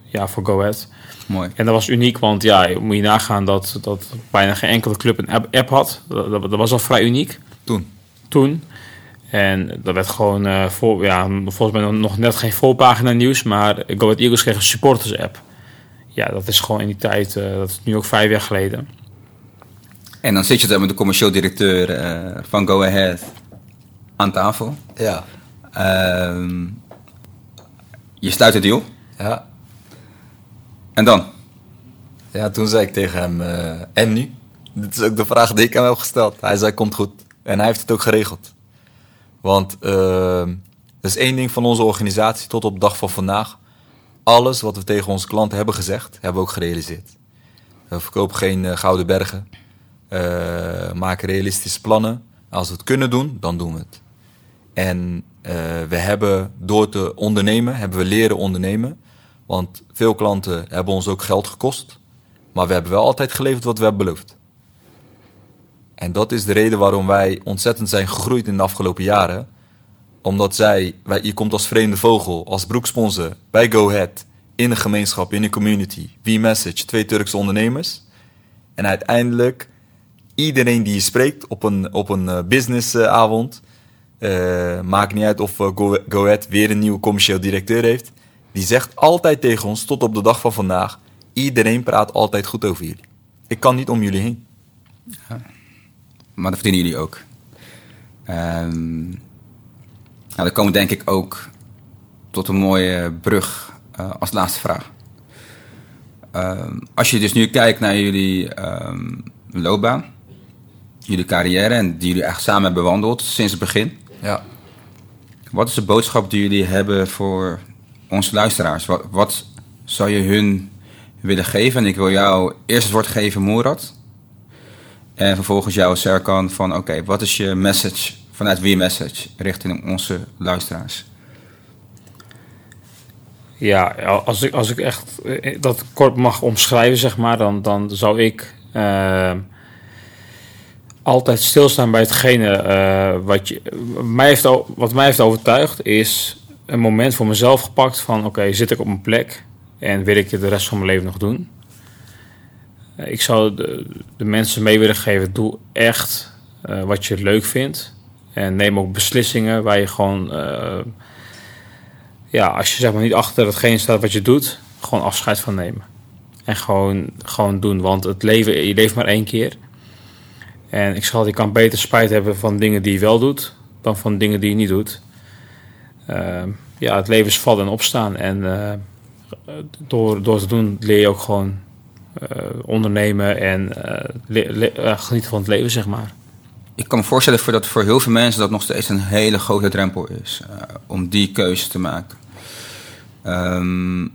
ja, voor Go Ahead. Mooi. En dat was uniek, want ja, moet je nagaan dat, dat bijna geen enkele club een app, app had. Dat, dat, dat was al vrij uniek. Toen? Toen. En dat werd gewoon, uh, vol, ja, volgens mij nog net geen volpagina nieuws, maar Go Ahead Eagles kreeg een supporters app. Ja, dat is gewoon in die tijd, uh, dat is nu ook vijf jaar geleden. En dan zit je daar met de commercieel directeur uh, van Go Ahead aan tafel. Ja. Uh, je sluit het deal. Ja. En dan? Ja, toen zei ik tegen hem, uh, en nu? Dit is ook de vraag die ik hem heb gesteld. Hij zei, komt goed. En hij heeft het ook geregeld. Want uh, dat is één ding van onze organisatie tot op de dag van vandaag. Alles wat we tegen onze klanten hebben gezegd, hebben we ook gerealiseerd. We verkopen geen uh, gouden bergen. Uh, maken realistische plannen. Als we het kunnen doen, dan doen we het. En uh, we hebben door te ondernemen, hebben we leren ondernemen. Want veel klanten hebben ons ook geld gekost. Maar we hebben wel altijd geleverd wat we hebben beloofd. En dat is de reden waarom wij ontzettend zijn gegroeid in de afgelopen jaren. Omdat zij, wij, je komt als vreemde vogel, als broeksponsor, bij Go Ahead, in een gemeenschap, in een community. WeMessage, twee Turkse ondernemers. En uiteindelijk, iedereen die je spreekt op een, op een businessavond, uh, maakt niet uit of Go Ahead weer een nieuwe commercieel directeur heeft, die zegt altijd tegen ons, tot op de dag van vandaag, iedereen praat altijd goed over jullie. Ik kan niet om jullie heen. Ja, maar dat verdienen jullie ook. Um, nou, dan komen we denk ik ook tot een mooie brug uh, als laatste vraag. Um, als je dus nu kijkt naar jullie um, loopbaan, jullie carrière en die jullie echt samen hebben bewandeld sinds het begin. Ja. Wat is de boodschap die jullie hebben voor onze luisteraars? Wat, wat zou je hun willen geven? En ik wil jou eerst het woord geven, Murat. En vervolgens jou, Serkan, van oké, okay, wat is je message vanuit WeMessage richting onze luisteraars? Ja, als ik, als ik echt dat kort mag omschrijven, zeg maar, dan, dan zou ik uh, altijd stilstaan bij hetgene uh, wat, je, mij heeft, wat mij heeft overtuigd, is een moment voor mezelf gepakt van oké, okay, zit ik op mijn plek en wil ik dit de rest van mijn leven nog doen? Ik zou de, de mensen mee willen geven, doe echt uh, wat je leuk vindt. En neem ook beslissingen waar je gewoon, uh, ja, als je zeg maar niet achter hetgeen staat wat je doet, gewoon afscheid van nemen. En gewoon, gewoon doen, want het leven, je leeft maar één keer. En ik zal, je kan beter spijt hebben van dingen die je wel doet, dan van dingen die je niet doet. Uh, ja, het leven is vallen en opstaan. En uh, door, door te doen leer je ook gewoon Uh, ondernemen en uh, le- le- uh, genieten van het leven, zeg maar. Ik kan me voorstellen voor dat voor heel veel mensen dat nog steeds een hele grote drempel is uh, om die keuze te maken. Um,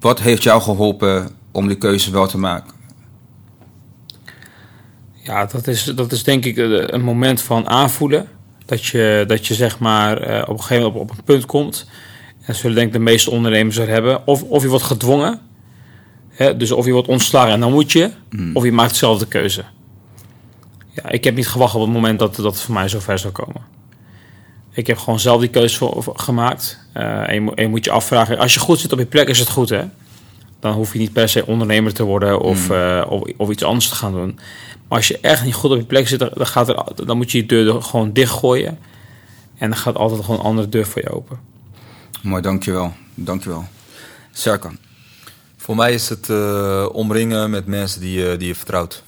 wat heeft jou geholpen om die keuze wel te maken? Ja, dat is, dat is denk ik een moment van aanvoelen. Dat je, dat je zeg maar uh, op een gegeven moment op, op een punt komt. En zullen denk ik de meeste ondernemers er hebben. Of, of je wordt gedwongen. He, dus of je wordt ontslagen en dan moet je, mm. of je maakt dezelfde keuze. Ja, ik heb niet gewacht op het moment dat dat het voor mij zover zou komen. Ik heb gewoon zelf die keuze voor, voor, gemaakt. Uh, en, je, en je moet je afvragen, als je goed zit op je plek is het goed, hè? Dan hoef je niet per se ondernemer te worden of, mm. uh, of, of iets anders te gaan doen. Maar als je echt niet goed op je plek zit, dan, gaat er, dan moet je je deur gewoon dichtgooien. En dan gaat altijd gewoon een andere deur voor je open. Mooi, dankjewel. Dankjewel. Serkan. Voor mij is het uh, omringen met mensen die, uh, die je vertrouwt.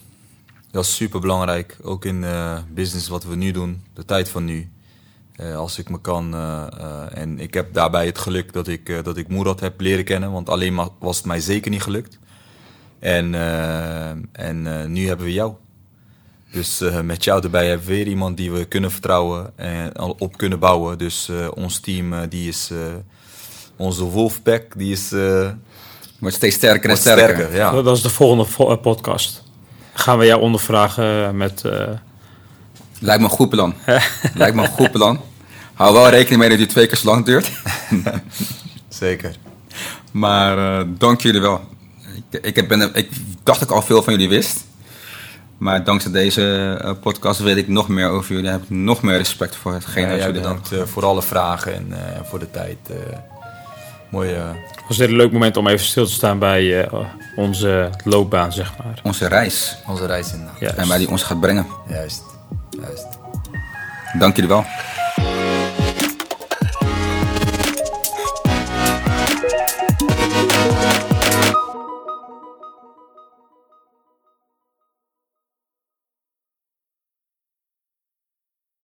Dat is super belangrijk. Ook in uh, business wat we nu doen, de tijd van nu. Uh, als ik me kan. Uh, uh, en ik heb daarbij het geluk dat ik, uh, dat ik Murat heb leren kennen. Want alleen ma- was het mij zeker niet gelukt. En, uh, en uh, nu hebben we jou. Dus uh, met jou erbij hebben we weer iemand die we kunnen vertrouwen en op kunnen bouwen. Dus uh, ons team, uh, die is. Uh, onze Wolfpack, die is. Uh, Wordt steeds sterker en sterker. sterker ja. Dat is de volgende podcast. Gaan we jou ondervragen met... Uh... Lijkt me een goed plan. Lijkt me een goed plan. Hou wel rekening mee dat die twee keer zo lang duurt. Zeker. Maar uh, dank jullie wel. Ik, ik, ben, ik dacht dat ik al veel van jullie wist. Maar dankzij deze uh, podcast weet ik nog meer over jullie. Heb ik nog meer respect voor hetgeen ja, dat jullie dan... Uh, voor alle vragen en uh, voor de tijd... Uh... Mooi, uh... Was dit een leuk moment om even stil te staan bij uh, onze loopbaan, zeg maar. Onze reis. Onze reis inderdaad. En waar die ons gaat brengen. Juist. Juist. Dank jullie wel.